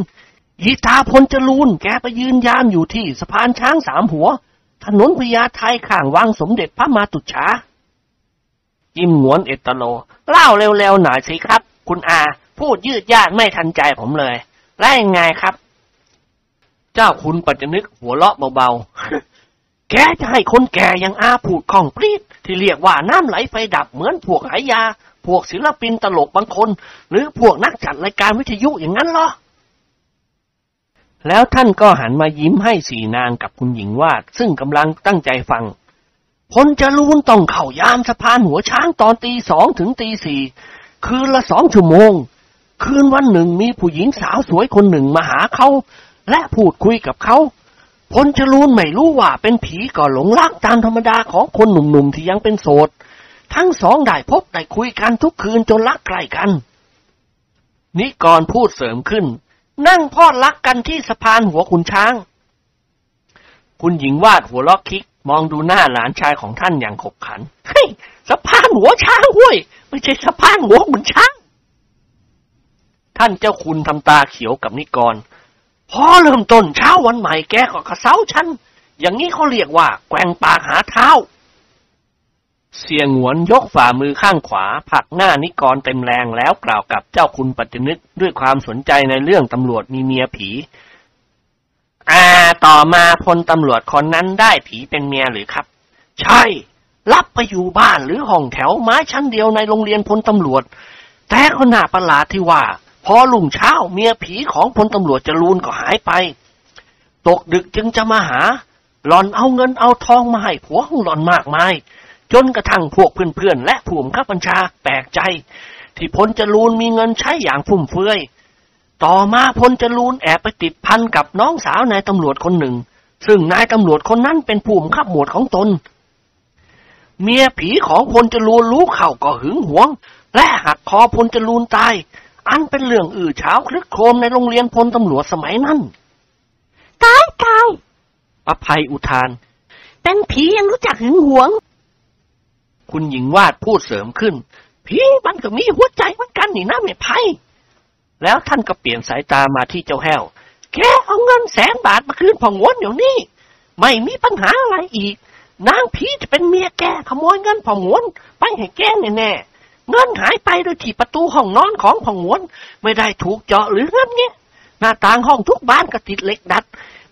ยีตาพลจรูนแกไปยืนยามอยู่ที่สะพานช้าง3 หัวถนนพญาไทข้างวังสมเด็จพระมาตุฉายิ้มหวนเอตโลเล่าเร็วๆหน่อยสิครับคุณอาพูดยืดยาดไม่ทันใจผมเลยได้ยังไงครับเจ้าคุณปัจจนึกหัวเลาะเบาๆแกจะให้คนแก่ยังอาพูดคล่องปรี๊ดที่เรียกว่าน้ำไหลไฟดับเหมือนพวกหายาพวกศิลปินตลกบางคนหรือพวกนักจัดรายการวิทยุอย่างนั้นเหรอแล้วท่านก็หันมายิ้มให้สี่นางกับคุณหญิงวาดซึ่งกำลังตั้งใจฟังพลจรูนต้องเข้ายามสะพานหัวช้างตอน 2:00 น. ถึง 4:00 น. คืนละ2 ชั่วโมงคืนวันหนึ่งมีผู้หญิงสาวสวยคนหนึ่งมาหาเขาและพูดคุยกับเขาพลจรูนไม่รู้ว่าเป็นผีก็หลงรักตามธรรมดาของคนหนุ่มๆที่ยังเป็นโสดทั้งสองได้พบได้คุยกันทุกคืนจนรักใกล้กันนิกรพูดเสริมขึ้น นั่งพอดรักกันที่สะพานหัวขุนช้างคุณหญิงวาดหัวล็อกคิกมองดูหน้าหลานชายของท่านอย่างขบขันเฮ้ยสะพานหัวช้างเว้ยไม่ใช่สะพานหัวขุนช้างท่านเจ้าคุณทำตาเขียวกับนิกรพอเริ่มต้นเช้าวันใหม่แกก็กระเซ้าฉันอย่างนี้เขาเรียกว่าแกว่งปากหาเท้าเสี่ยงหวนยกฝ่ามือข้างขวาผลักหน้านิกรเต็มแรงแล้วกล่าวกับเจ้าคุณปัจจนึกด้วยความสนใจในเรื่องตำรวจมีเมียผีต่อมาพลตำรวจคนนั้นได้ผีเป็นเมียหรือครับใช่รับไปอยู่บ้านหรือห้องแถวไม้ชั้นเดียวในโรงเรียนพลตำรวจแต่คนหน้าประหลาดที่ว่าพอรุ่งเช้าเมียผีของพลตำรวจจรูนก็หายไปตกดึกจึงจะมาหาหล่อนเอาเงินเอาทองมาให้ผัวของหล่อนมากมายจนกระทั่งพวกเพื่อนๆและผู้บังคับบัญชาแปลกใจที่พลจรูนมีเงินใช้อย่างฟุ่มเฟือยต่อมาพลจรูนแอบไปติดพันกับน้องสาวนายตำรวจคนหนึ่งซึ่งนายตำรวจคนนั้นเป็นผู้บังคับหมวดของตนเมียผีของพลจรูนรู้เข้าก็หึงหวงและหักคอพลจรูนตายอันเป็นเรื่องอื้อฉาวคลึกโครมในโรงเรียนพลตำรวจสมัยนั้นตายอภัยอุทานเป็นผียังรู้จักหึงหวงคุณหญิงวาดพูดเสริมขึ้นผีมันก็มีหัวใจเหมือนกันนี่นะแม่ไพแล้วท่านก็เปลี่ยนสายตามาที่เจ้าแห้วแกเอาเงิน100,000 บาทมาคืนพ่อง้วนเดี๋ยวนี้ไม่มีปัญหาอะไรอีกนางผีจะเป็นเมียแกขโมยเงินพ่อง้วนไปให้แกแน่เงินหายไปโดยที่ประตูห้องนอนของพ่อง้วนไม่ได้ถูกเจาะหรืองัดเงี้ยหน้าต่างห้องทุกบ้านก็ติดเหล็กดัด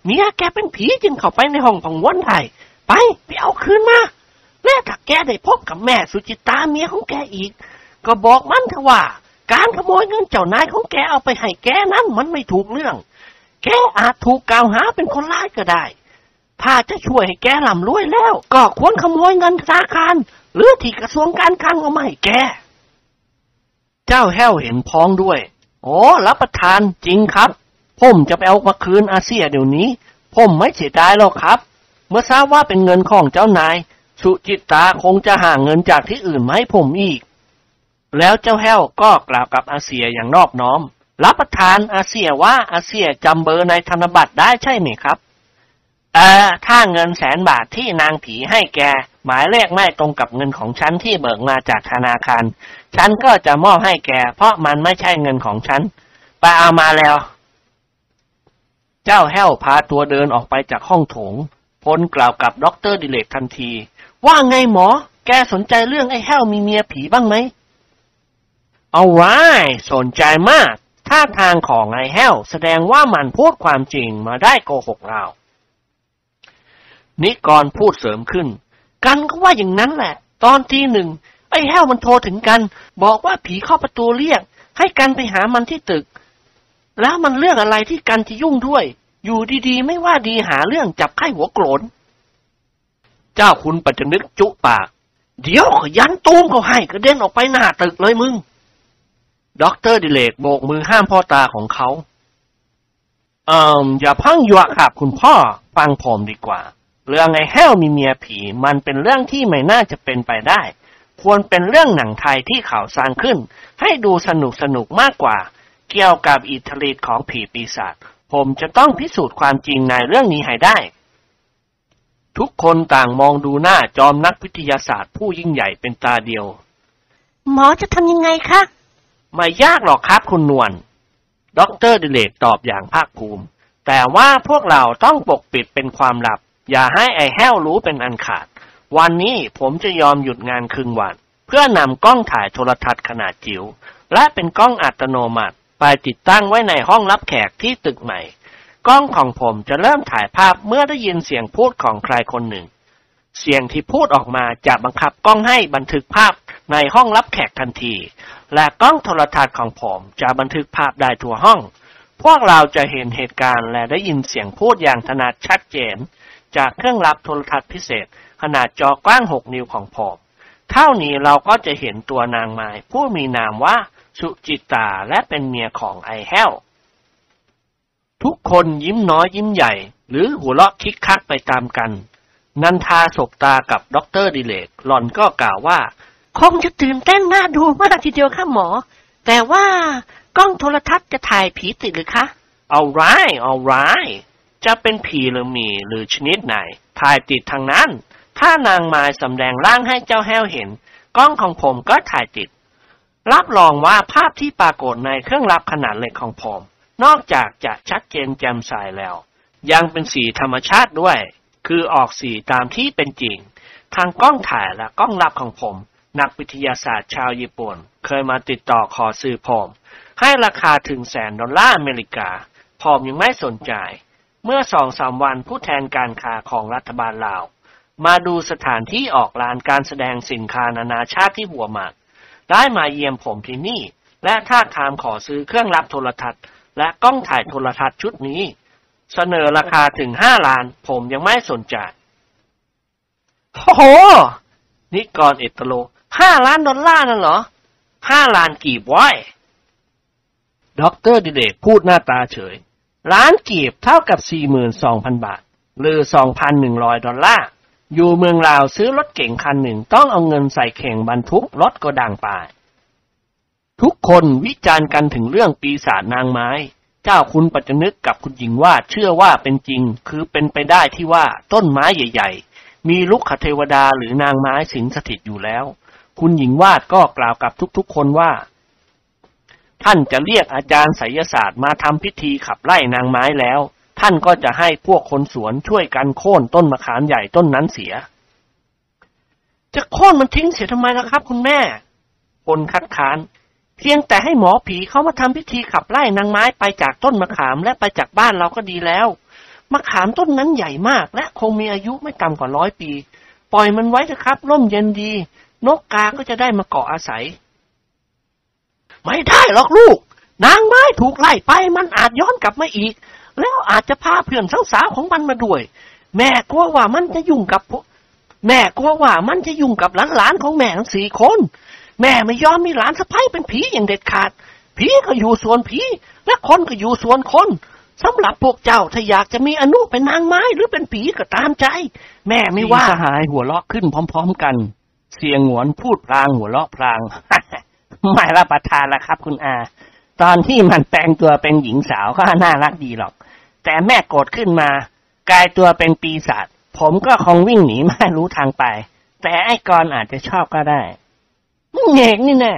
เมียแกเป็นผีจึงเข้าไปในห้องพ่อง้วนได้ไปเอาคืนมาแม่ถ้าแกได้พบกับแม่สุจิตาเมียของแกอีกก็บอกมันเถอะว่าการขโมยเงินเจ้านายของแกเอาไปให้แกนั้นมันไม่ถูกเรื่องแกอาจถูกกล่าวหาเป็นคนร้ายก็ได้ถ้าจะช่วยให้แกร่ำรวยแล้วก็ควรขโมยเงินธนาคารหรือที่กระทรวงการคลังเอามาให้แกเจ้าแห้วเห็นพ้องด้วยอ๋อรับประทานจริงครับผมจะไปเอามาคืนอาเซียเดี๋ยวนี้ผมไม่เสียดายหรอกครับเมื่อทราบว่าเป็นเงินของเจ้านายสุจิตาคงจะหาเงินจากที่อื่นมาให้ผมอีกแล้วเจ้าแห้วก็กล่าวกับอาเซียอย่างนอบน้อมรับประทานอาเซียว่าอาเซียจำเบอร์ในธนบัตรได้ใช่ไหมครับถ้าเงิน100,000 บาทที่นางผีให้แกหมายเลขไม่ตรงกับเงินของฉันที่เบิกมาจากธนาคารฉันก็จะมอบให้แกเพราะมันไม่ใช่เงินของฉันไปเอามาแล้วเจ้าแห้วพาตัวเดินออกไปจากห้องโถงพลกล่าวกับด็อกเตอร์ดิเลกทันทีว่าไงหมอแกสนใจเรื่องไอ้แห้วมีเมียผีบ้างไหมเอาไว้สนใจมากท่าทางของไอ้แห้วแสดงว่ามันพูดความจริงมาได้โกหกเรานิกรพูดเสริมขึ้นกันก็ว่าอย่างนั้นแหละตอนตี 1ไอ้แห้วมันโทรถึงกันบอกว่าผีเข้าประตูเรียกให้กันไปหามันที่ตึกแล้วมันเรื่องอะไรที่กันจะยุ่งด้วยอยู่ดีๆไม่ว่าดีหาเรื่องจับไข้หัวโกรนเจ้าคุณปัจจนึกจุปากเดี๋ยวขยันตูมเขาให้กระเด็นออกไปหน้าตึกเลยมึงด็อกเตอร์ดิเลกโบกมือห้ามพ่อตาของเขาอย่าพังยั่วครับคุณพ่อฟังผมดีกว่าเรื่องไอ้แห้วมีเมียผีมันเป็นเรื่องที่ไม่น่าจะเป็นไปได้ควรเป็นเรื่องหนังไทยที่ข่าวสร้างขึ้นให้ดูสนุกมากกว่าเกี่ยวกับอิทธิฤทธิ์ของผีปีศาจผมจะต้องพิสูจน์ความจริงในเรื่องนี้ให้ได้ทุกคนต่างมองดูหน้าจอมนักวิทยาศาสตร์ผู้ยิ่งใหญ่เป็นตาเดียวหมอจะทำยังไงคะไม่ยากหรอกครับคุณนวลด็อกเตอร์ดิเลกตอบอย่างภาคภูมิแต่ว่าพวกเราต้องปกปิดเป็นความลับอย่าให้ไอ้แห้วรู้เป็นอันขาดวันนี้ผมจะยอมหยุดงานครึ่งวันเพื่อนำกล้องถ่ายโทรทัศน์ขนาดจิ๋วและเป็นกล้องอัตโนมัติไปติดตั้งไว้ในห้องรับแขกที่ตึกใหม่กล้องของผมจะเริ่มถ่ายภาพเมื่อได้ยินเสียงพูดของใครคนหนึ่งเสียงที่พูดออกมาจะบังคับกล้องให้บันทึกภาพในห้องรับแขกทันทีและกล้องโทรทัศน์ของผมจะบันทึกภาพได้ทั่วห้องพวกเราจะเห็นเหตุการณ์และได้ยินเสียงพูดอย่างถนัดชัดเจนจากเครื่องรับโทรทัศน์พิเศษขนาดจอกว้าง6 นิ้วของผมเท่านี้เราก็จะเห็นตัวนางไม้ผู้มีนามว่าสุจิตาและเป็นเมียของไอ้แห้วทุกคนยิ้มน้อยยิ้มใหญ่หรือหัวเราะคิกคักไปตามกันนันทาสบตากับด็อกเตอร์ดิเลกหล่อนก็กล่าวว่าคงจะตื่นเต้นน่าดูมากทีเดียวค่ะหมอแต่ว่ากล้องโทรทัศน์จะถ่ายผีติดหรือคะ alright alright จะเป็นผีหรือหมีหรือชนิดไหนถ่ายติดทางนั้นถ้านางไม้สำแดงร่างให้เจ้าแห้วเห็นกล้องของผมก็ถ่ายติดรับรองว่าภาพที่ปรากฏในเครื่องรับขนาดเล็กของผมนอกจากจะชัดเจนแจ่มใสแล้วยังเป็นสีธรรมชาติด้วยคือออกสีตามที่เป็นจริงทางกล้องถ่ายและกล้องรับของผมนักวิทยาศาสตร์ชาวญี่ปุ่นเคยมาติดต่อขอซื้อผมให้ราคาถึง$100,000อเมริกาผมยังไม่สนใจเมื่อ 2-3 วันผู้แทนการค้าของรัฐบาลลาวมาดูสถานที่ออกลานการแสดงสินค้านานาชาติที่หัวหมากได้มาเยี่ยมผมที่นี่และท่าทางขอซื้อเครื่องรับโทรทัศน์และกล้องถ่ายโทรทัศน์ชุดนี้เสนอราคาถึง$5,000,000ผมยังไม่สนใจโอ้โหนิกรเอตโล$5,000,000นั่นเหรอ$5,000,000กีบไว้ด็อกเตอร์ดิเดกพูดหน้าตาเฉย$1,000,000กีบเท่ากับ 42,000 บาทหรือ 2,100 ดอลลาร์อยู่เมืองลาวซื้อรถเก๋งคันหนึ่งต้องเอาเงินใส่เข่งบรรทุกรถกระดังไปทุกคนวิจารณ์กันถึงเรื่องปีศาจนางไม้เจ้าคุณปัจจนึกกับคุณหญิงวาดเชื่อว่าเป็นจริงคือเป็นไปได้ที่ว่าต้นไม้ใหญ่ๆมีลูกขเทวดาหรือนางไม้สิงสถิตอยู่แล้วคุณหญิงวาดก็กล่าวกับทุกๆคนว่าท่านจะเรียกอาจารย์ไสยศาสตร์มาทำพิธีขับไล่นางไม้แล้วท่านก็จะให้พวกคนสวนช่วยกันโค่นต้นมะขามใหญ่ต้นนั้นเสียจะโค่นมันทิ้งเสียทำไมล่ะครับคุณแม่คนคัดค้านเพียงแต่ให้หมอผีเข้ามาทำพิธีขับไล่นางไม้ไปจากต้นมะขามและไปจากบ้านเราก็ดีแล้วมะขามต้นนั้นใหญ่มากและคงมีอายุไม่ต่ำกว่า100 ปีปล่อยมันไว้เถอะครับร่มเย็นดีนกกาก็จะได้มาเกาะอาศัยไม่ได้หรอกลูกนางไม้ถูกไล่ไปมันอาจย้อนกลับมาอีกแล้วอาจจะพาเพื่อนสาวๆของมันมาด้วยแม่กลัวว่ามันจะยุ่งกับหลานๆของแม่ทั้ง4 คนแม่ไม่ยอมมีหลานสะใภ้เป็นผีอย่างเด็ดขาดผีก็อยู่ส่วนผีและคนก็อยู่ส่วนคนสำหรับพวกเจ้าถ้าอยากจะมีอนุเป็นนางไม้หรือเป็นผีก็ตามใจแม่ไม่ว่าสหายหัวเราะขึ้นพร้อมๆกันเสียงหวนพูดพลางหัวเราะพลางไม่รับประทานละครับคุณอาตอนที่มันแปลงตัวเป็นหญิงสาวก็น่ารักดีหรอกแต่แม่โกรธขึ้นมากลายตัวเป็นปีศาจผมก็คงวิ่งหนีไม่รู้ทางไปแต่ไอ้กรอาจจะชอบก็ได้เงกนี่แน่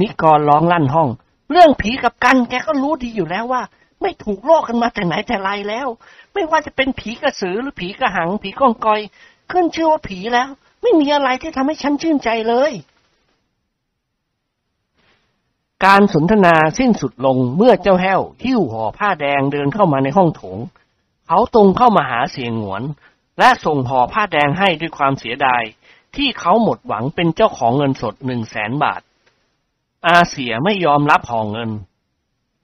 นิกรร้องลั่นห้องเรื่องผีกับกันแกก็รู้ดีอยู่แล้วว่าไม่ถูกโลกกันมาแต่ไหนแต่ไรแล้วไม่ว่าจะเป็นผีกระสือหรือผีกระหังผีก้องกอยขึ้นชื่อว่าผีแล้วไม่มีอะไรที่ทำให้ฉันชื่นใจเลยการสนทนาสิ้นสุดลงเมื่อเจ้าแห้วหิ้วห่อผ้าแดงเดินเข้ามาในห้องโถงเขาตรงเข้ามาหาเสียงหวนและส่งห่อผ้าแดงให้ด้วยความเสียดายที่เขาหมดหวังเป็นเจ้าของเงินสด$100,000อาเสียไม่ยอมรับห่อเงิน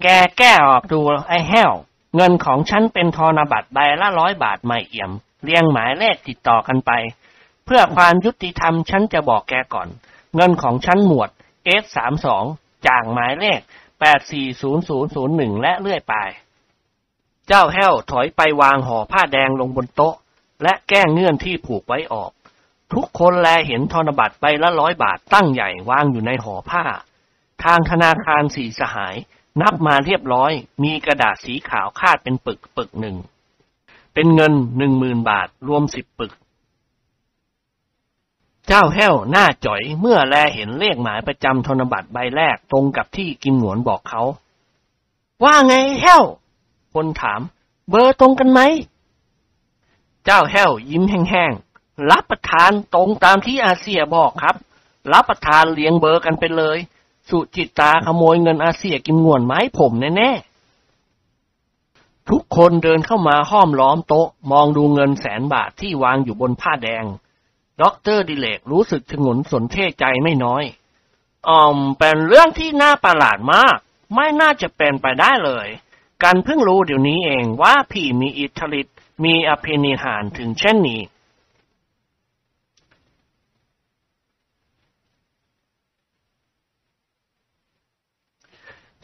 แกออกดูไอ้แห้วเงินของฉันเป็นธนบัตรใบละ100 บาทไม่เอี่ยมเรียงหมายเลขติดต่อกันไปเพื่อความยุติธรรมฉันจะบอกแกก่อนเงินของฉันหมวด S32จากหมายเลข840001และเลื่อยไปเจ้าแห้วถอยไปวางห่อผ้าแดงลงบนโต๊ะและแก้เงื่อนที่ผูกไว้ออกทุกคนแลเห็นธนบัตรใบละ100 บาทตั้งใหญ่วางอยู่ในห่อผ้าทางธนาคาร4 สหายนับมาเรียบร้อยมีกระดาษสีขาวคาดเป็นปึกปึกหนึ่งเป็นเงิน10,000 บาทรวม10 ปึกเจ้าแห้วหน้าจ๋อยเมื่อแลเห็นเลขหมายประจำธนบัตรใบแรกตรงกับที่กิมหนวนบอกเขาว่าไงแห้วคนถามเบอร์ตรงกันไหมเจ้าแห้วยิ้มแห้งๆรับประทานตรงตามที่อาเซียบอกครับรับประทานเลี้ยงเบอร์กันไปเลยสุจิตตาขโมยเงินอาเซียกิมหนวนไม้ผมแน่ๆทุกคนเดินเข้ามาห้อมล้อมโต๊ะมองดูเงิน$100,000ที่วางอยู่บนผ้าแดงด็อกเตอร์ดิเลกรู้สึกฉงนสนเทใจไม่น้อยเป็นเรื่องที่น่าประหลาดมากไม่น่าจะเป็นไปได้เลยกันเพิ่งรู้เดี๋ยวนี้เองว่าผีมีอิทธิฤทธิ์มีอภินิหารถึงเช่นนี้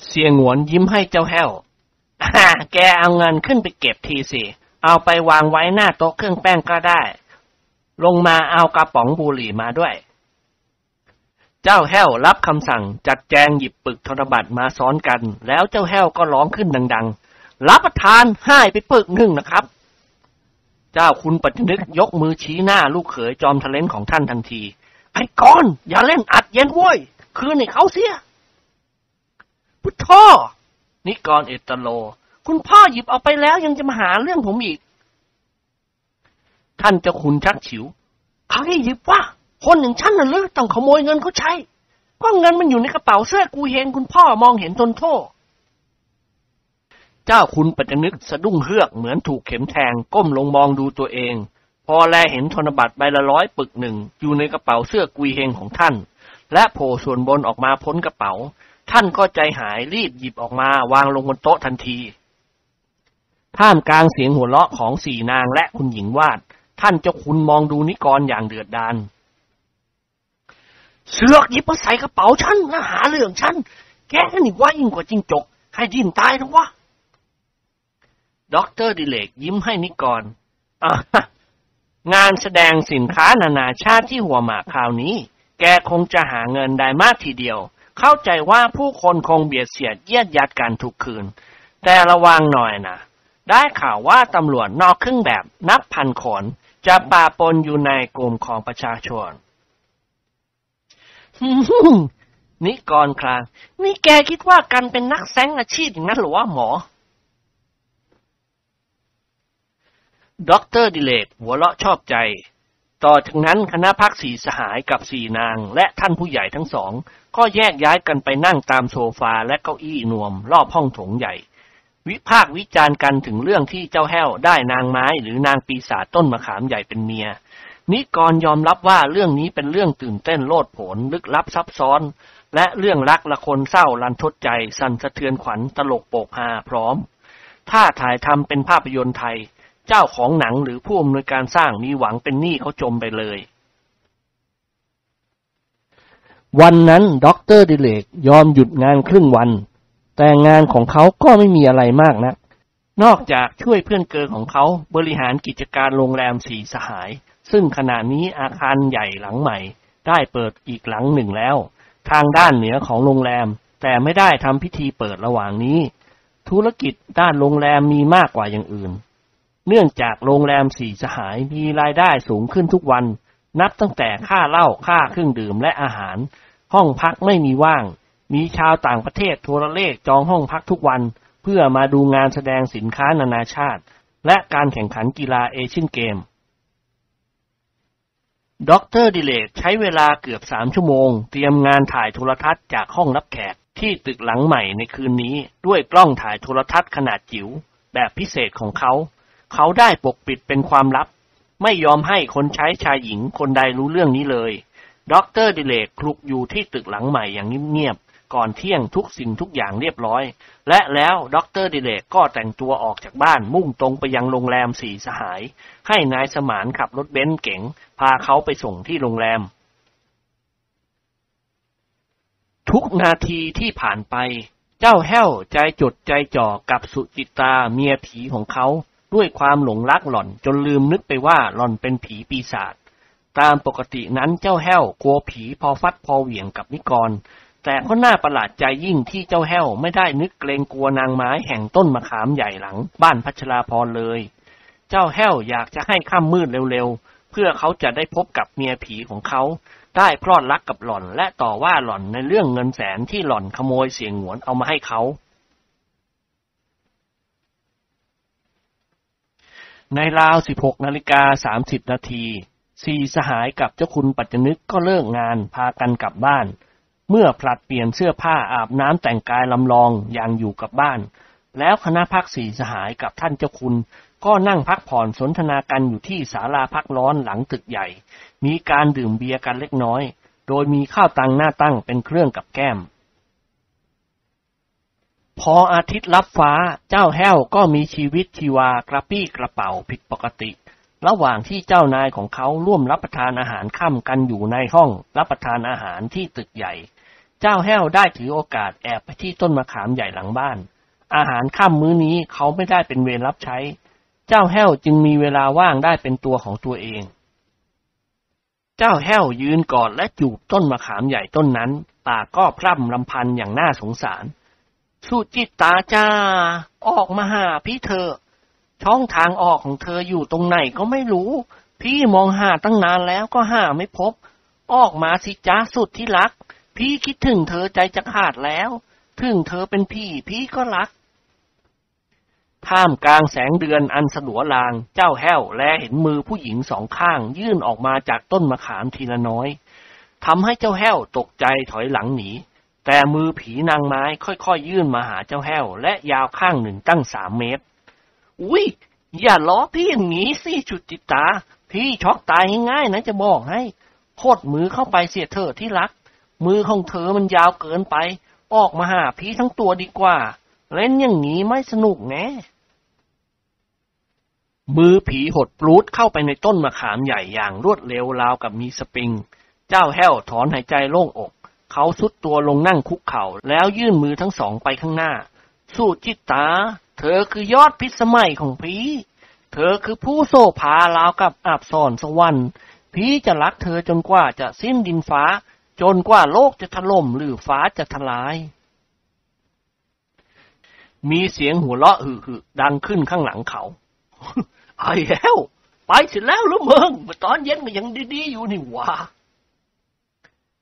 เสียงหวนยิ้มให้เจ้าแห้วแกเอาเงินขึ้นไปเก็บทีสิเอาไปวางไว้หน้าโต๊ะเครื่องแป้งก็ได้ลงมาเอากระป๋องบุหรี่มาด้วยเจ้าแห้วรับคำสั่งจัดแจงหยิบปึกธนบัตรมาซ้อนกันแล้วเจ้าแห้วก็ร้องขึ้นดัง รับประทานให้ไปปึกหนึ่งนะครับเจ้าคุณปัจจนึกยกมือชี้หน้าลูกเขยจอมทะเลนของท่านทันทีไอ้กอนอย่าเล่นอัดเย็นโว้ยคืนให้เขาเสียพุทโธนิกรเอตโลคุณพ่อหยิบเอาไปแล้วยังจะมาหาเรื่องผมอีกท่านเจ้าคุณชักฉิวใครหยิบวะคนอย่างฉันน่ะหรือต้องขโมยเงินเขาใช้ก็เงินมันอยู่ในกระเป๋าเสื้อกูเฮงคุณพ่อมองเห็นทนโทษเจ้าคุณปัจจนึกสะดุ้งเฮือกเหมือนถูกเข็มแทงก้มลงมองดูตัวเองพอแลเห็นธนบัตรใบละร้อยปึกหนึ่งอยู่ในกระเป๋าเสื้อกุยเฮงของท่านและโผล่ส่วนบนออกมาพ้นกระเป๋าท่านก็ใจหายรีบหยิบออกมาวางลงบนโต๊ะทันทีท่ามกลางเสียงหัวเราะของสี่นางและคุณหญิงวาดท่านเจ้าคุณมองดูนิกรอย่างเดือดดาลเสือกหยิบมาใส่กระเป๋าฉันนะหาเรื่องฉันแกนี่ว่ายิ่งกว่าจิ้งจกให้ดิ้นตายทั้งวะด็อกเตอร์ดิเลกยิ้มให้นิกรงานแสดงสินค้านานาชาติที่หัวหมากคราวนี้แกคงจะหาเงินได้มากทีเดียวเข้าใจว่าผู้คนคงเบียดเสียดเยียดยัดกันทุกคืนแต่ระวังหน่อยนะได้ข่าวว่าตำรวจนอกเครื่องแบบนับพันคนจะปะปนอยู่ในกลุ่มของประชาชน นิกรคลางนี่แกคิดว่ากันเป็นนักแซงอาชีพอย่างนั้นหรือว่าหมอด็อกเตอร์ดิเลกหัวเราะชอบใจต่อจากนั้นคณะพักสีสหายกับสี่นางและท่านผู้ใหญ่ทั้งสองก็แยกย้ายกันไปนั่งตามโซฟาและเก้าอี้นวมรอบห้องโถงใหญ่วิพากษ์วิจารณ์กันถึงเรื่องที่เจ้าแห้วได้นางไม้หรือนางปีศาจต้นมะขามใหญ่เป็นเมียนิกรยอมรับว่าเรื่องนี้เป็นเรื่องตื่นเต้นโลดโผนลึกลับซับซ้อนและเรื่องรักละคนเศร้ารันทดใจสั่นสะเทือนขวัญตลกโปกฮาพร้อมถ้าถ่ายทำเป็นภาพยนตร์ไทยเจ้าของหนังหรือผู้อำนวยการสร้างมีหวังเป็นหนี้เขาจมไปเลยวันนั้นด็อกเตอร์ดิเลกยอมหยุดงานครึ่งวันแต่งานของเขาก็ไม่มีอะไรมากนะนอกจากช่วยเพื่อนเกิร์ของเขาบริหารกิจการโรงแรมสีสหายซึ่งขณะนี้อาคารใหญ่หลังใหม่ได้เปิดอีกหลังหนึ่งแล้วทางด้านเหนือของโรงแรมแต่ไม่ได้ทำพิธีเปิดระหว่างนี้ธุรกิจด้านโรงแรมมีมากกว่าอย่างอื่นเนื่องจากโรงแรมสี่สหายมีรายได้สูงขึ้นทุกวันนับตั้งแต่ค่าเหล้าค่าเครื่องดื่มและอาหารห้องพักไม่มีว่างมีชาวต่างประเทศโทรเลขจองห้องพักทุกวันเพื่อมาดูงานแสดงสินค้านานาชาติและการแข่งขันกีฬาเอเชียนเกมด็อกเตอร์ดิเลกใช้เวลาเกือบ3ชั่วโมงเตรียมงานถ่ายโทรทัศน์จากห้องรับแขกที่ตึกหลังใหม่ในคืนนี้ด้วยกล้องถ่ายโทรทัศน์ขนาดจิ๋วแบบพิเศษของเขาได้ปกปิดเป็นความลับไม่ยอมให้คนใช้ชายหญิงคนใดรู้เรื่องนี้เลยด็อกเตอร์ดิเลกคลุกอยู่ที่ตึกหลังใหม่อย่างเงียบๆก่อนเที่ยงทุกสิ่งทุกอย่างเรียบร้อยและแล้วด็อกเตอร์ดิเลกก็แต่งตัวออกจากบ้านมุ่งตรงไปยังโรงแรมสีสหายให้นายสมานขับรถเบนซ์เก๋งพาเขาไปส่งที่โรงแรมทุกนาทีที่ผ่านไปเจ้าแห้วใจจดใจจ่อกับสุจิตาเมียผีของเขาด้วยความหลงรักหล่อนจนลืมนึกไปว่าหล่อนเป็นผีปีศาจตามปกตินั้นเจ้าแห้วกลัวผีพอฟัดพอเหวี่ยงกับนิกรแต่ก็น่าประหลาดใจยิ่งที่เจ้าแห้วไม่ได้นึกเกรงกลัวนางไม้แห่งต้นมะขามใหญ่หลังบ้านพัชราพรเลยเจ้าแห้วอยากจะให้ค่ำมืดเร็วๆเพื่อเขาจะได้พบกับเมียผีของเขาได้พลอดรักกับหล่อนและต่อว่าหล่อนในเรื่องเงินแสนที่หล่อนขโมยเสียงหวนเอามาให้เขาในราว 16:30 นาทีสี่สหายกับเจ้าคุณปัจจนึกก็เลิกงานพากันกลับบ้านเมื่อผลัดเปลี่ยนเสื้อผ้าอาบน้ำแต่งกายลำลองอย่างอยู่กับบ้านแล้วคณะพักสี่สหายกับท่านเจ้าคุณก็นั่งพักผ่อนสนทนากันอยู่ที่ศาลาพักร้อนหลังตึกใหญ่มีการดื่มเบียร์กันเล็กน้อยโดยมีข้าวตังหน้าตั้งเป็นเครื่องกับแก้มพออาทิตย์ลับฟ้าเจ้าแห้วก็มีชีวิตชีวากระปี้กระเป๋าผิดปกติระหว่างที่เจ้านายของเขาร่วมรับประทานอาหารค่ำกันอยู่ในห้องรับประทานอาหารที่ตึกใหญ่เจ้าแห้วได้ถือโอกาสแอบไปที่ต้นมะขามใหญ่หลังบ้านอาหารค่ำมื้อนี้เขาไม่ได้เป็นเวรรับใช้เจ้าแห้วจึงมีเวลาว่างได้เป็นตัวของตัวเองเจ้าแห้วยืนกอดและจูบต้นมะขามใหญ่ต้นนั้นปากก็พร่ำรำพันอย่างน่าสงสาร สุจิตตาจ้าออกมาหาพี่เธอช่องทางออกของเธออยู่ตรงไหนก็ไม่รู้พี่มองหาตั้งนานแล้วก็หาไม่พบออกมาสิจ้าสุดที่รักพี่คิดถึงเธอใจจะขาดแล้วถึงเธอเป็นพี่พี่ก็รักท่ามกลางแสงเดือนอันสลัวลางเจ้าแห้วแลเห็นมือผู้หญิงสองข้างยื่นออกมาจากต้นมะขามทีละน้อยทำให้เจ้าแห้วตกใจถอยหลังหนีแต่มือผีนางไม้ค่อยๆยื่นมาหาเจ้าแห้วและยาวข้างหนึ่งตั้ง3 เมตรอุ๊ยอย่าล้อพี่อย่างนี้สิจุติตาพี่ช็อกตายง่ายๆนะจะบอกให้โคตรมือเข้าไปเสียเธอที่รักมือของเธอมันยาวเกินไปออกมาหาพี่ทั้งตัวดีกว่าเล่นอย่างนี้ไม่สนุกแน่มือผีหดปลูดเข้าไปในต้นมะขามใหญ่อย่างรวดเร็วราวกับมีสปริงเจ้าแห้วถอนหายใจโล่งอกเขาสุดตัวลงนั่งคุกเข่าแล้วยื่นมือทั้งสองไปข้างหน้าสุจิตตาเธอคือยอดพิสมัยของพี่เธอคือผู้โสภาราวกับอัปสรสวรรค์พี่จะรักเธอจนกว่าจะสิ้นดินฟ้าจนกว่าโลกจะถล่มหรือฟ้าจะทลายมีเสียงหัวเราะหึ่ๆดังขึ้นข้างหลังเขาไอ้แห้วไปเสร็จแล้วแล้วมึงเมื่อตอนเย็นมันยังดีๆอยู่นี่หว่า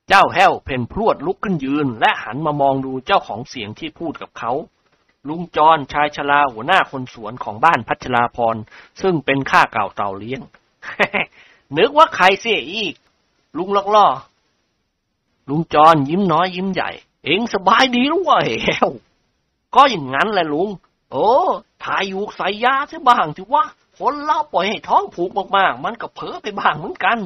เจ้าแห้วเพ่นพรวดลุกขึ้นยืนและหันมามองดูเจ้าของเสียงที่พูดกับเขาลุงจรชายชราหัวหน้าคนสวนของบ้านพัชราพรซึ่งเป็นข้าเก่าเต่าเลี้ยง นึกว่าใครเสียอีกลุงล็อกล่อลุงจรยิ้มน้อยยิ้มใหญ่เอ็งสบายดีหรือวะแห้วก็อย่างนั้นแหละลุงโอ้ถ่ายอยู่ใส่ยาซะบ้างสิวะคนเล่าปล่อยให้ท้องผูกมากๆมันก็เผลอไปบ้างเหมือนกัน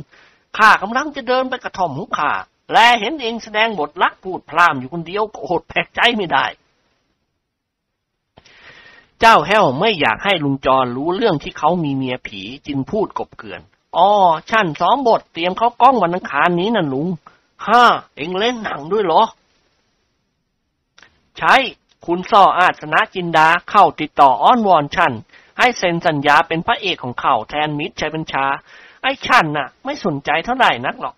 ข้ากำลังจะเดินไปกระท่อมของข้าและเห็นเองแสดงบทรักพูดพร่ำอยู่คนเดียวก็อดแปลกใจไม่ได้เจ้าแห้วไม่อยากให้ลุงจรรู้เรื่องที่เขามีเมียผีจึงพูดกบเกลื่อนอ้อฉันซ้อมบทเตรียมเข้ากล้องวันอังคารนี้น่ะลุงฮ่าเองเล่นหนังด้วยเหรอใช่คุณซ่ออาสนะจินดาเข้าติดต่ออ้อนวอนฉันให้เซ็นสัญญาเป็นพระเอกของเขาแทนมิตรชัยบัญชาไอ้ฉันน่ะไม่สนใจเท่าไหร่นักหรอก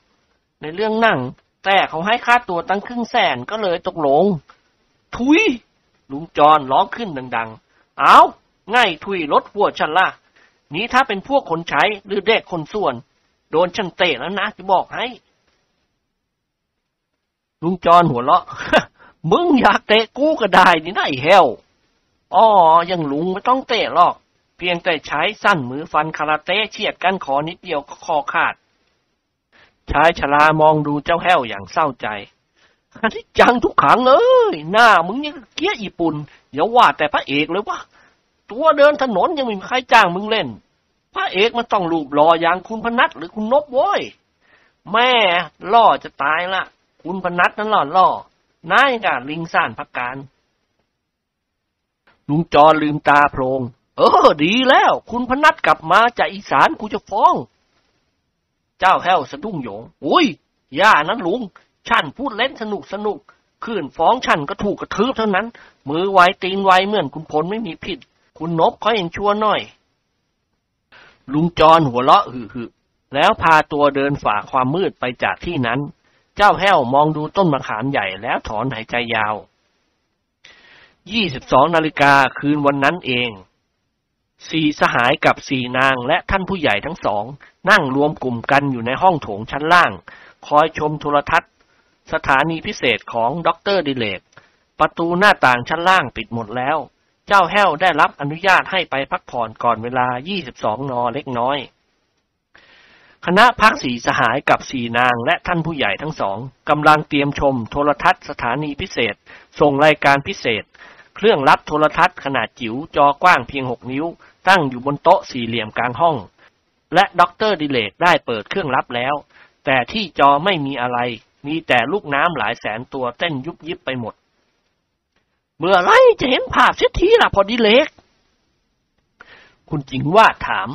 ในเรื่องหนังแต่เขาให้ค่าตัวตั้ง500,000ก็เลยตกลงถุยลุงจรร้องขึ้นดังๆเอาไงถุยรถหัวฉันล่ะนี้ถ้าเป็นพวกคนใช้หรือเด็กคนส่วนโดนฉันเตะแล้วนะจะบอกให้ลุงจรหัวเราะ มึงอยากเตะกูก็ได้นี่นะไอ้แห้วอ้อยังลุงไม่ต้องเตะหรอกเพียงแต่ใช้สั้นมือฟันคาราเต้เฉียดกันคอนิดเดียวก็คอขาดชายชรามองดูเจ้าแห้วอย่างเศร้าใจอันนี้จังทุกขังเลยหน้ามึงยังเกี้ยญี่ปุ่นอย่าว่าแต่พระเอกเลยวะตัวเดินถนนยังไม่มีใครจ้างมึงเล่นพระเอกมันต้องรูปหล่ออย่างคุณพนัสหรือคุณนพโว้ยแม่ล่อจะตายละคุณพนัสนั่นล่อหน้าอย่างกับลิงซ่านพักการลุงจอลืมตาโพลงดีแล้วคุณพนัสกลับมาจากอีสานกูจะฟ้องเจ้าแห้วสะดุ้งโยงอุ้ยย่านั้นลุงฉันพูดเล่นสนุกขึ้นฟ้องฉันก็ถูกกระทืบเท่านั้นมือไวตีนไวเหมือนคุณพลไม่มีผิดคุณนบเขายังชั่วหน่อยลุงจรหัวเราะฮึๆแล้วพาตัวเดินฝ่าความมืดไปจากที่นั้นเจ้าแห้วมองดูต้นมะขามใหญ่แล้วถอนหายใจยาว22:00 น.คืนวันนั้นเอง4 สหายกับ4 นางและท่านผู้ใหญ่ทั้งสองนั่งรวมกลุ่มกันอยู่ในห้องโถงชั้นล่างคอยชมโทรทัศน์สถานีพิเศษของด็อกเตอร์ดิเลกประตูหน้าต่างชั้นล่างปิดหมดแล้วเจ้าแห้วได้รับอนุญาตให้ไปพักผ่อนก่อนเวลา22:00 น.เล็กน้อยคณะพัก4 สหายกับ4 นางและท่านผู้ใหญ่ทั้งสองกำลังเตรียมชมโทรทัศน์สถานีพิเศษส่งรายการพิเศษเครื่องรับโทรทัศน์ขนาดจิ๋วจอกว้างเพียง6 นิ้วตั้งอยู่บนโต๊ะสี่เหลี่ยมกลางห้องและด็อกเตอร์ดิเลกได้เปิดเครื่องรับแล้วแต่ที่จอไม่มีอะไรมีแต่ลูกน้ำหลายแสนตัวเต้นยุบยิบไปหมดเมื่อไรจะเห็นภาพเสียทีล่ะพอดิเลกคุณจิงว่าถาม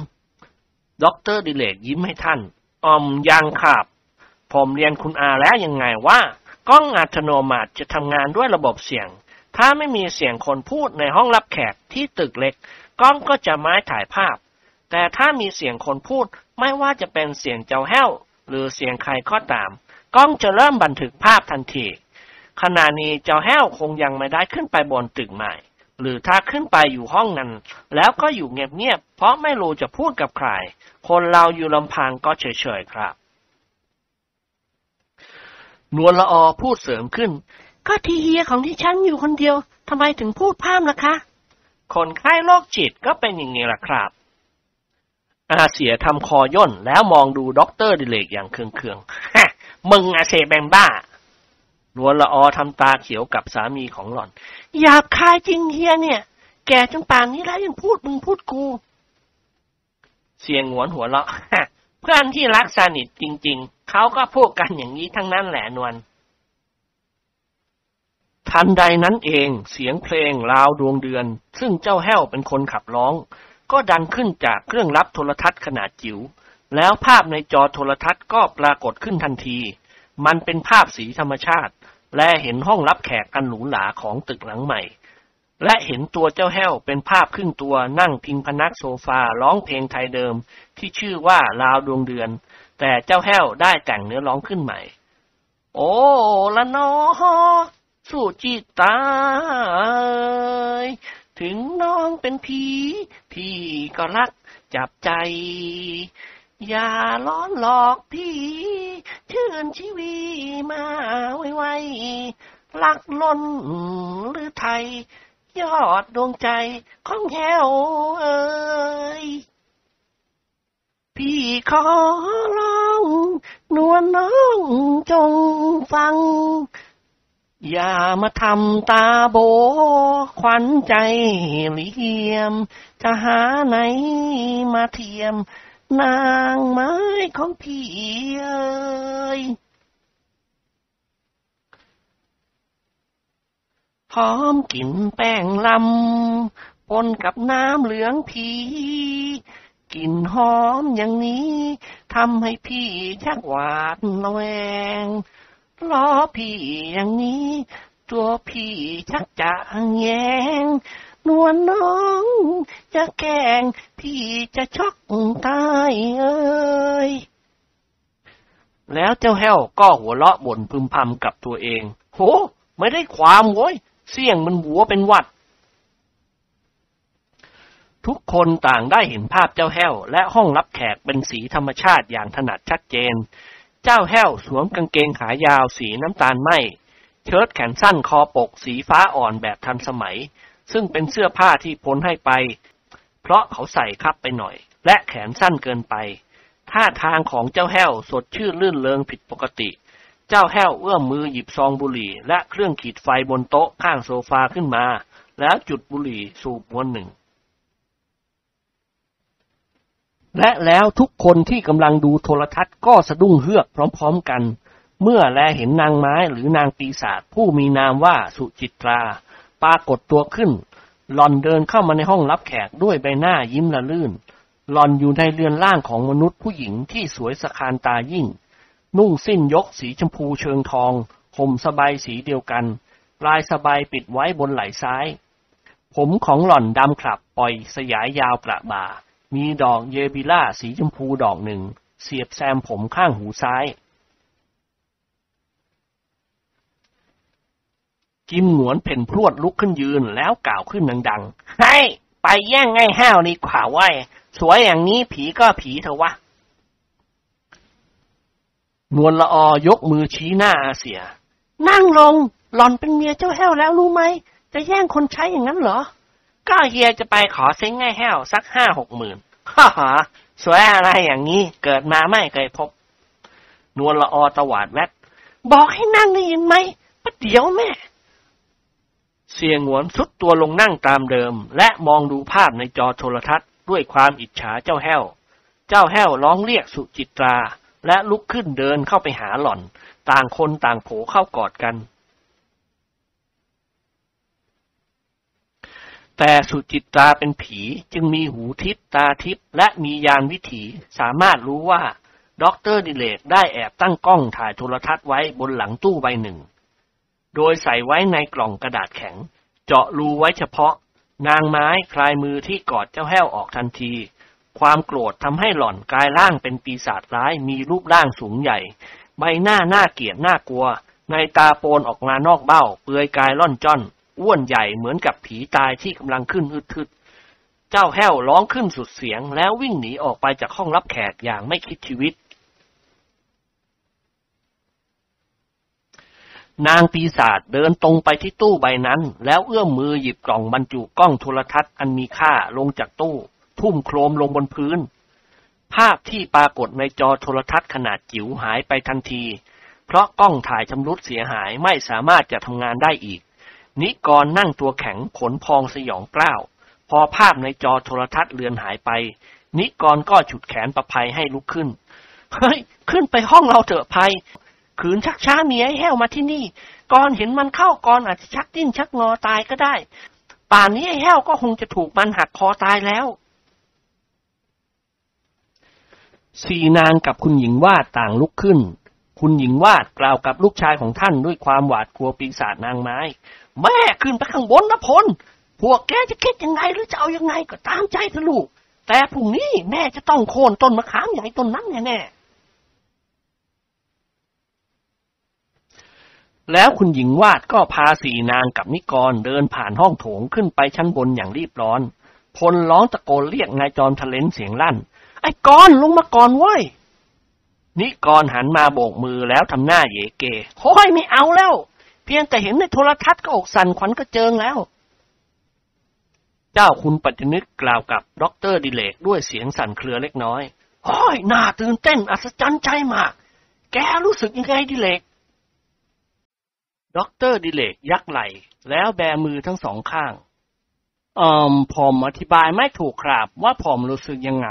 ด็อกเตอร์ดิเลกยิ้มให้ท่านยังครับผมเรียนคุณอาแล้วยังไงว่ากล้องอัตโนมัติจะทำงานด้วยระบบเสียงถ้าไม่มีเสียงคนพูดในห้องรับแขกที่ตึกเล็กกล้องก็จะไม่ถ่ายภาพแต่ถ้ามีเสียงคนพูดไม่ว่าจะเป็นเสียงเจ้าแห้วหรือเสียงใครก็ตามกล้องจะเริ่มบันทึกภาพทันที ขณะนี้เจ้าแห้วคงยังไม่ได้ขึ้นไปบนตึกใหม่หรือถ้าขึ้นไปอยู่ห้องนั้นแล้วก็อยู่เงียบๆเพราะไม่รู้จะพูดกับใครคนเราอยู่ลำพังก็เฉยๆครับนวลละอพูดเสริมขึ้นก็ที่เฮียของที่ฉันอยู่คนเดียวทำไมถึงพูดพร่ำล่ะคะคนไข้โรคจิตก็เป็นอย่างนี้ล่ะครับอาเสียทำคอย่นแล้วมองดูด็อกเตอร์ดิเลกอย่างเคืองๆฮะมึงอาเสแบงบ้านวลละอทำตาเขียวกับสามีของหล่อนหยาบคายจริงเฮียเนี่ยแกจนป่านนี้แล้วยังพูดมึงพูดกูเสียงหวนหัวเราะฮะเพื่อนที่รักสนิทจริงๆเขาก็พูดกันอย่างนี้ทั้งนั้นแหละนวลทันใดนั้นเองเสียงเพลงราวดวงเดือนซึ่งเจ้าแห้วเป็นคนขับร้องก็ดังขึ้นจากเครื่องรับโทรทัศน์ขนาดจิ๋วแล้วภาพในจอโทรทัศน์ก็ปรากฏขึ้นทันทีมันเป็นภาพสีธรรมชาติและเห็นห้องรับแขกอันหรูหราของตึกหลังใหม่และเห็นตัวเจ้าแห้วเป็นภาพครึ่งตัวนั่งพิงพนักโซฟาร้องเพลงไทยเดิมที่ชื่อว่าราวดวงเดือนแต่เจ้าแห้วได้แต่งเนื้อร้องขึ้นใหม่โอ้ละนอสู้จีตายถึงน้องเป็นผีพี่ก็รักจับใจอย่าล้อนหลอกพี่ชื่นชีวีมาไวๆรักล้นหรือไทยยอดดวงใจของแห้วเอ้ยพี่ขอร้องนวลน้องจงฟังอย่ามาทำตาโบขวัญใจเหลี่ยมจะหาไหนมาเทียมนางไม้ของพี่เอ้ยหอมกลิ่นแป้งลำปนกับน้ำเหลืองผีกลิ่นหอมอย่างนี้ทำให้พี่ชักหวาดระแวงล้อพี่อย่างนี้ตัวพี่ชักจะแย้งนวลน้องจะแกล้งพี่จะช็อกตายเอ้ยแล้วเจ้าแห้วก็หัวเราะบ่นพึมพำกับตัวเองโหไม่ได้ความโว้ยเสี่ยงมันหัวเป็นหวัดทุกคนต่างได้เห็นภาพเจ้าแห้วและห้องรับแขกเป็นสีธรรมชาติอย่างถนัดชัดเจนเจ้าแห้วสวมกางเกงขายาวสีน้ำตาลไหมเชิ้ตแขนสั้นคอปกสีฟ้าอ่อนแบบทันสมัยซึ่งเป็นเสื้อผ้าที่พ้นให้ไปเพราะเขาใส่คับไปหน่อยและแขนสั้นเกินไปท่าทางของเจ้าแห้วสดชื่นลื่นเริงผิดปกติเจ้าแห้วเอื้อมมือหยิบซองบุหรี่และเครื่องขีดไฟบนโต๊ะข้างโซฟาขึ้นมาแล้วจุดบุหรี่สูบมวนหนึ่งและแล้วทุกคนที่กำลังดูโทรทัศน์ก็สะดุ้งเฮือกพร้อมๆกันเมื่อแลเห็นนางไม้หรือนางปีศาจผู้มีนามว่าสุจิตราปรากฏตัวขึ้นหล่อนเดินเข้ามาในห้องรับแขกด้วยใบหน้ายิ้มละลื่นหล่อนอยู่ในเรือนร่างของมนุษย์ผู้หญิงที่สวยสะคานตายิ่งนุ่งสิ้นยกสีชมพูเชิงทองห่มสบายสีเดียวกันปลายสบายปิดไว้บนไหล่ซ้ายผมของหล่อนดำขลับปล่อยสยายยาวประบ่ามีดอกเยบิล่าสีชมพูดอกหนึ่งเสียบแซมผมข้างหูซ้ายกิมหนวนเพ่นพรวดลุกขึ้นยืนแล้วกล่าวขึ้นดังๆให้ไปแย่งไอ้แห้วนี่ขวาไว้สวยอย่างนี้ผีก็ผีเถอะวะนวลละอ ยกมือชี้หน้าอาเสียนั่งลงหล่อนเป็นเมียเจ้าแห้วแล้วรู้ไหมจะแย่งคนใช้อย่างนั้นเหรอก็เฮียจะไปขอเซ้งไอ้แห้วสัก 5-6 หมื่นฮ่าฮ่าสวยอะไรอย่างนี้เกิดมาไม่เคยพบนวลละอตวาดแวดบอกให้นั่งได้ยินไหมประเดี๋ยวแม่เสียงหวนสุดตัวลงนั่งตามเดิมและมองดูภาพในจอโทรทัศน์ด้วยความอิจฉาเจ้าแห้วเจ้าแห้วร้องเรียกสุจิตราและลุกขึ้นเดินเข้าไปหาหล่อนต่างคนต่างโผเข้ากอดกันแต่สุจิตราเป็นผีจึงมีหูทิพย์ตาทิพย์และมียานวิถีสามารถรู้ว่าด็อกเตอร์ดิเลกได้แอบตั้งกล้องถ่ายโทรทัศน์ไว้บนหลังตู้ใบหนึ่งโดยใส่ไว้ในกล่องกระดาษแข็งเจาะรูไว้เฉพาะนางไม้คลายมือที่กอดเจ้าแห้วออกทันทีความโกรธทำให้หล่อนกลายร่างเป็นปีศาจร้ายมีรูปร่างสูงใหญ่ใบหน้าน่าเกลียดน่ากลัว ในตาโปนออกมานอกเบ้าเปลือยกายล่อนจ้อนอ้วนใหญ่เหมือนกับผีตายที่กำลังขึ้นฮึดๆเจ้าแห้วร้องขึ้นสุดเสียงแล้ววิ่งหนีออกไปจากห้องรับแขกอย่างไม่คิดชีวิตนางปีศาจเดินตรงไปที่ตู้ใบนั้นแล้วเอื้อมมือหยิบกล่องบรรจุกล้องโทรทัศน์อันมีค่าลงจากตู้ทุ่มโครมลงบนพื้นภาพที่ปรากฏในจอโทรทัศน์ขนาดจิ๋วหายไปทันทีเพราะกล้องถ่ายชำรุดเสียหายไม่สามารถจะทำงานได้อีกนิกรนั่งตัวแข็งขนพองสยองกล้าวพอภาพในจอโทรทัศน์เลือนหายไปนิกรก็ฉุดแขนประภัยให้ลุกขึ้นเฮ้ยขึ้นไปห้องเราเถอะภัยขืนชักช้าเมียแห้วมาที่นี่ก่อนเห็นมันเข้าก่อนอาจจะชักดิ้นชักงอตายก็ได้ป่านนี้ไอ้แห้วก็คงจะถูกมันหักคอตายแล้วสี่นางกับคุณหญิงวาดต่างลุกขึ้นคุณหญิงวาดกล่าวกับลูกชายของท่านด้วยความหวาดกลัวปีศาจนางไม้แม่ขึ้นไปข้างบนนะพลพวกแกจะคิดยังไงหรือจะเอายังไงก็ตามใจเถอะลูกแต่พรุ่งนี้แม่จะต้องโค่นต้นมะขามใหญ่ต้นนั้นแน่แล้วคุณหญิงวาดก็พาสี่นางกับนิกรเดินผ่านห้องโถงขึ้นไปชั้นบนอย่างรีบร้อนพลร้องตะโกนเรียกนายจอมทะเลนเสียงลั่นไอ้กรลงมาก่อนเว้ยนิกรหันมาโบกมือแล้วทำหน้าเยเกโอ้ยไม่เอาแล้วเพียงแต่เห็นในโทรทัศน์ก็อกสั่นขวัญกระเจิงแล้วเจ้าคุณปัจจนึกกล่าวกับดร.ดิเลกด้วยเสียงสั่นเครือเล็กน้อยโอ้ยน่าตื่นเต้นอัศจรรย์ใจมากแกรู้สึกยังไงดิเลกด็อกเตอร์ดิเลกยักไหล่แล้วแบมือทั้งสองข้างผมอธิบายไม่ถูกครับว่าผมรู้สึกยังไง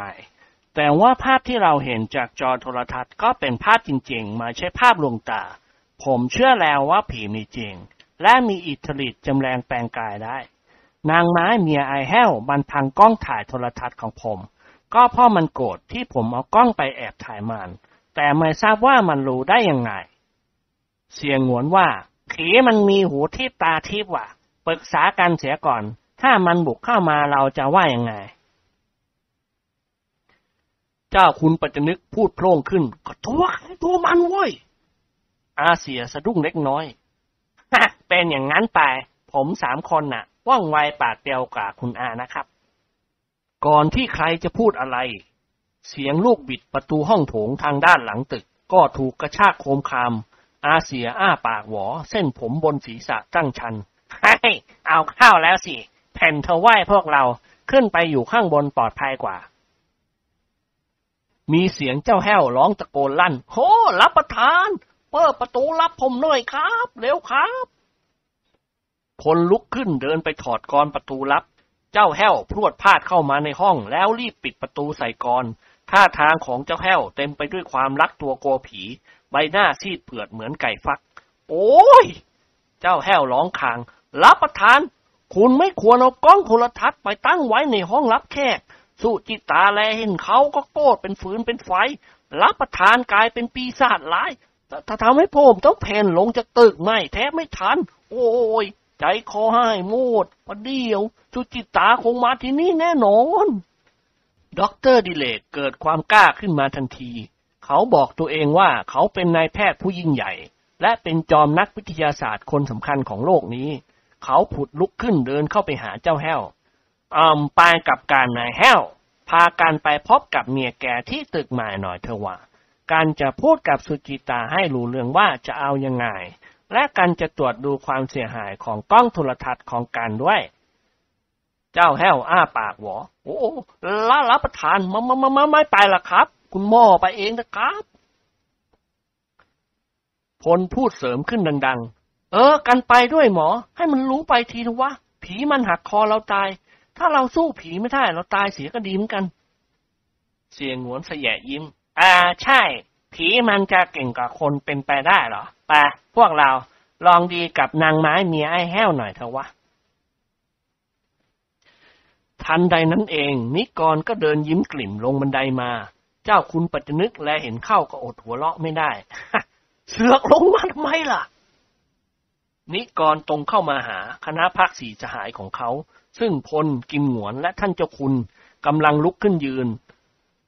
แต่ว่าภาพที่เราเห็นจากจอโทรทัศน์ก็เป็นภาพจริงๆมาใช้ภาพลวงตาผมเชื่อแล้วว่าผีมีจริงและมีอิทธิฤทธิ์จำแรงแปลงกายได้นางไม้เมียไอแห้วมันพังกล้องถ่ายโทรทัศน์ของผมก็เพราะมันโกรธที่ผมเอากล้องไปแอบถ่ายมันแต่ไม่ทราบว่ามันรู้ได้ยังไงเสียงหงวนว่าผีมันมีหูทิพตาทิพว่ะปรึกษากันเสียก่อนถ้ามันบุกเข้ามาเราจะว่ายังไงเจ้าคุณปัจจนึกพูดโพล่งขึ้นก็ตัวใครตัวมันเว้ยอาเสียสะดุ้งเล็กน้อยฮะเป็นอย่างนั้นไปผมสามคนน่ะว่องไวปากเดียวกับคุณอานะครับก่อนที่ใครจะพูดอะไรเสียงลูกบิดประตูห้องโถงทางด้านหลังตึกก็ถูกกระชากโคมคามอาเสียอ้าปากหวอเส้นผมบนศีรษะตั้งชันให้เอาข้าวแล้วสิแผ่นเธอไหว้พวกเราขึ้นไปอยู่ข้างบนปลอดภัยกว่ามีเสียงเจ้าแห้วร้องตะโกนลั่นโหรับประทานเปิดประตูรับผมหน่อยครับเร็วครับพลลุกขึ้นเดินไปถอดกรประตูลับเจ้าแห้วพรวดพลาดเข้ามาในห้องแล้วรีบปิดประตูใส่กรท่าทางของเจ้าแห้วเต็มไปด้วยความรักตัวกลัวผีใบหน้าซีดเผือดเหมือนไก่ฟักโอ้ยเจ้าแห้วร้องคางรับประทานคุณไม่ควรเอากล้องโทรทัศน์ไปตั้งไว้ในห้องรับแขกสู้จิตตาแลเห็นเขาก็โกรธเป็นฝืนเป็นไฟรับประทานกลายเป็นปีศาจร้ายถ้าทำให้ผมต้องเพนลงจากตึกไม่แทบไม่ทันโอ้ยใจคอให้โมดประเดี๋ยวสุจิตตาคงมาที่นี่แน่นอนด็อกเตอร์ดิเลกเกิดความกล้าขึ้นมาทันทีเขาบอกตัวเองว่าเขาเป็นนายแพทย์ผู้ยิ่งใหญ่และเป็นจอมนักวิทยาศาสตร์คนสำคัญของโลกนี้เขาผุดลุกขึ้นเดินเข้าไปหาเจ้าแห้วไปกับการนายแห้วพาการไปพบกับเมียแกที่ตึกใหม่หน่อยเถอะว่าการจะพูดกับสุจิตาให้รู้เรื่องว่าจะเอายังไงและการจะตรวจดูความเสียหายของกล้องโทรทัศน์ของการด้วยเจ้าแห้วอ้าปากหวอโอ้รับประทานมาไม่ไปละครับคุณหมอไปเองนะครับพลพูดเสริมขึ้นดังๆกันไปด้วยหมอให้มันรู้ไปทีนะวะผีมันหักคอเราตายถ้าเราสู้ผีไม่ได้เราตายเสียก็ดีเหมือนกันเสียงหวนแสแยะยิ้มใช่ผีมันจะเก่งกว่าคนเป็นไปได้เหรอไปพวกเราลองดีกับนางไม้เมียไอ้แห้วหน่อยเถอะวะทันใดนั้นเองนิกรก็เดินยิ้มกลิ่มลงบันไดมาเจ้าคุณปัจจนึกและเห็นเข้าก็อดหัวเราะไม่ได้เสือกลงมาทำไมล่ะนิกรตรงเข้ามาหาคณะพรรคสี่สหายของเขาซึ่งพลกิมหงวนและท่านเจ้าคุณกำลังลุกขึ้นยืน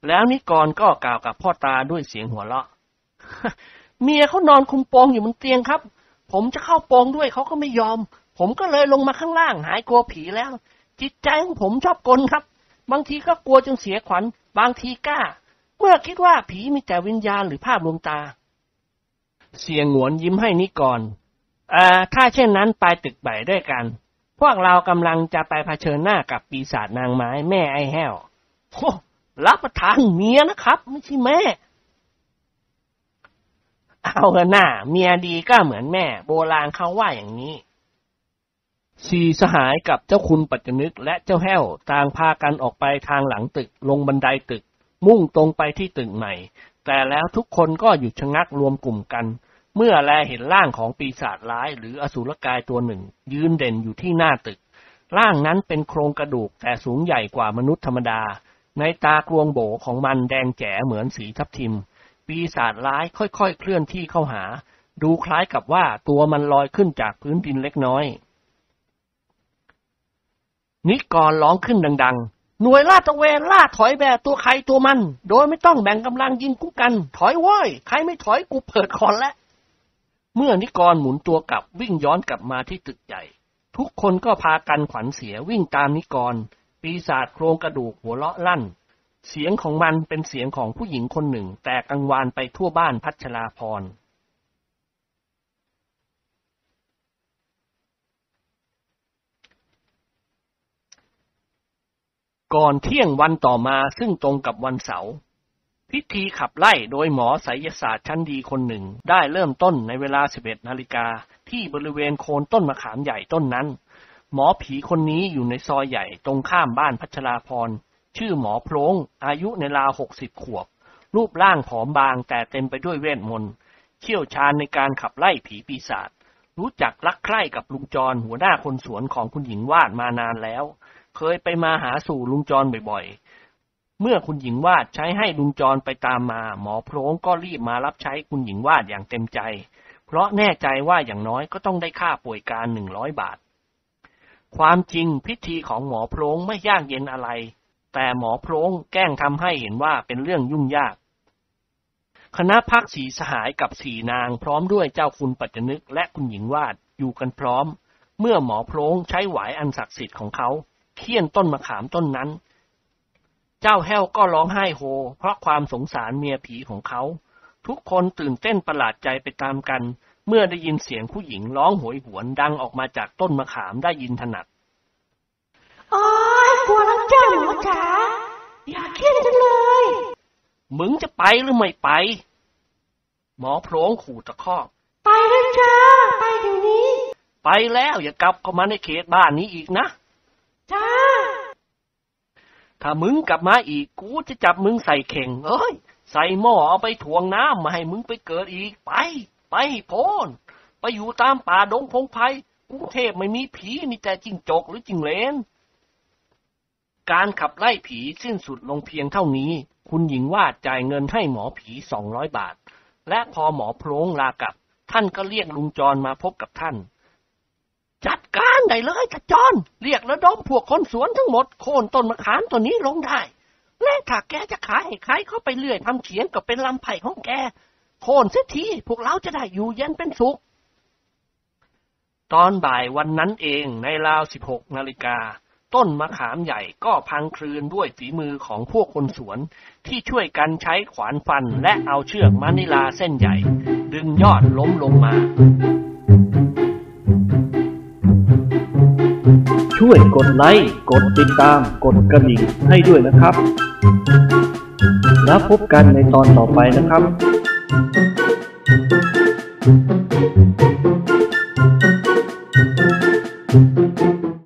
แล้วนิกรก็กล่าวกับพ่อตาด้วยเสียงหัวเราะเมียเขานอนคุมโปงอยู่บนเตียงครับ ผมจะเข้าโปงด้วยเขาก็ไม่ยอมผมก็เลยลงมาข้างล่างหายกลัวผีแล้วจิตใจของผมชอบกลครับบางทีก็กลัวจนเสียขวัญบางทีกล้าเมื่อคิดว่าผีมีแต่วิญญาณหรือภาพลวงตาเสียงหวนยิ้มให้นิกรถ้าเช่นนั้นไปตึกใบด้วยกันพวกเรากำลังจะไปเผชิญหน้ากับปีศาจนางไม้แม่ไอ้แห้วโหรับประทานเมียนะครับไม่ใช่แม่เอาหน้าเมียดีก็เหมือนแม่โบราณเขาว่าอย่างนี้สี่สหายกับเจ้าคุณปัจจนึกและเจ้าแห้วต่างพากันออกไปทางหลังตึกลงบันไดตึกมุ่งตรงไปที่ตึกใหม่แต่แล้วทุกคนก็หยุดชะงักรวมกลุ่มกันเมื่อแลเห็นร่างของปีศาจร้ายหรืออสูรกายตัวหนึ่งยืนเด่นอยู่ที่หน้าตึกร่างนั้นเป็นโครงกระดูกแต่สูงใหญ่กว่ามนุษย์ธรรมดาในตากลวงโบของมันแดงแจ๋เหมือนสีทับทิมปีศาจร้ายค่อยๆเคลื่อนที่เข้าหาดูคล้ายกับว่าตัวมันลอยขึ้นจากพื้นดินเล็กน้อยนิกรร้องขึ้นดังๆหน่วยลาดตระเวนล่าถอยแบบตัวใครตัวมันโดยไม่ต้องแบ่งกำลังยิงคู่กันถอยเว้ยใครไม่ถอยกูเปิดคอนแล้วเมื่อนิกรหมุนตัวกลับวิ่งย้อนกลับมาที่ตึกใหญ่ทุกคนก็พากันขวัญเสียวิ่งตามนิกรปีศาจโครงกระดูกหัวเลาะลั่นเสียงของมันเป็นเสียงของผู้หญิงคนหนึ่งแต่กังวานไปทั่วบ้านพัชราพรก่อนเที่ยงวันต่อมาซึ่งตรงกับวันเสาร์พิธีขับไล่โดยหมอไสยศาสตร์ชั้นดีคนหนึ่งได้เริ่มต้นในเวลา 11 นาฬิกาที่บริเวณโคนต้นมะขามใหญ่ต้นนั้นหมอผีคนนี้อยู่ในซอยใหญ่ตรงข้ามบ้านพัชราพรชื่อหมอโพลงอายุในราว60ขวบรูปร่างผอมบางแต่เต็มไปด้วยเวทมนต์เชี่ยวชาญในการขับไล่ผีปีศาจรู้จักรักใคร่กับลุงจรหัวหน้าคนสวนของคุณหญิงวาดมานานแล้วเคยไปมาหาสู่ลุงจรบ่อยๆเมื่อคุณหญิงวาดใช้ให้ลุงจรไปตามมาหมอโพลงก็รีบมารับใช้คุณหญิงวาดอย่างเต็มใจเพราะแน่ใจว่าอย่างน้อยก็ต้องได้ค่าป่วยการ100บาทความจริงพิธีของหมอโพลงไม่ยากเย็นอะไรแต่หมอโพลงแกล้งทำให้เห็นว่าเป็นเรื่องยุ่งยากคณะพักสีสหายกับสีนางพร้อมด้วยเจ้าคุณปัจจนึกและคุณหญิงวาดอยู่กันพร้อมเมื่อหมอโพลงใช้หวายอันศักดิ์สิทธิ์ของเขาเคี่ยนต้นมะขามต้นนั้นเจ้าแห้วก็ร้องไห้โฮเพราะความสงสารเมียผีของเขาทุกคนตื่นเต้นประหลาดใจไปตามกันเมื่อได้ยินเสียงผู้หญิงร้องโหยหวนดังออกมาจากต้นมะขามได้ยินถนัดโอ๊ยกลัวแล้วจ้าหนูจ๋าอย่าเครียดจังเลยมึงจะไปหรือไม่ไปหมอโพลงขู่ตะคอกไปแล้วจ้าไปเดี๋ยวนี้ไปแล้วอย่ากลับเข้ามาในเขตบ้านนี้อีกนะจ้าถ้ามึงกลับมาอีกกูจะจับมึงใส่เข่งเอ้ยใส่หม้อเอาไปถ่วงน้ำมาให้มึงไปเกิดอีกไปโพนไปอยู่ตามป่าดงพงไพรกรุงเทพไม่มีผีมีแต่จิ้งจกหรือจิ้งเหลนการขับไล่ผีสิ้นสุดลงเพียงเท่านี้คุณหญิงวาดจ่ายเงินให้หมอผี200 บาทและพอหมอโพลงลากลับท่านก็เรียกลุงจรมาพบกับท่านจัดการได้เลยตาจรเรียกระดมพวกคนสวนทั้งหมดโค่นต้นมะขามตัวนี้ลงได้และถ้าแกจะขายให้ใครเข้าไปเรื่อยทำเขียงก็เป็นลำไผ่ของแกโค่นเสียทีพวกเราจะได้อยู่เย็นเป็นสุขตอนบ่ายวันนั้นเองในราว16 นาฬิกาต้นมะขามใหญ่ก็พังคลืนด้วยฝีมือของพวกคนสวนที่ช่วยกันใช้ขวานฟันและเอาเชือกมะนิลาเส้นใหญ่ดึงยอดล้มลงมาช่วยกดไลค์กดติดตามกดกระดิ่งให้ด้วยนะครับแล้วพบกันในตอนต่อไปนะครับ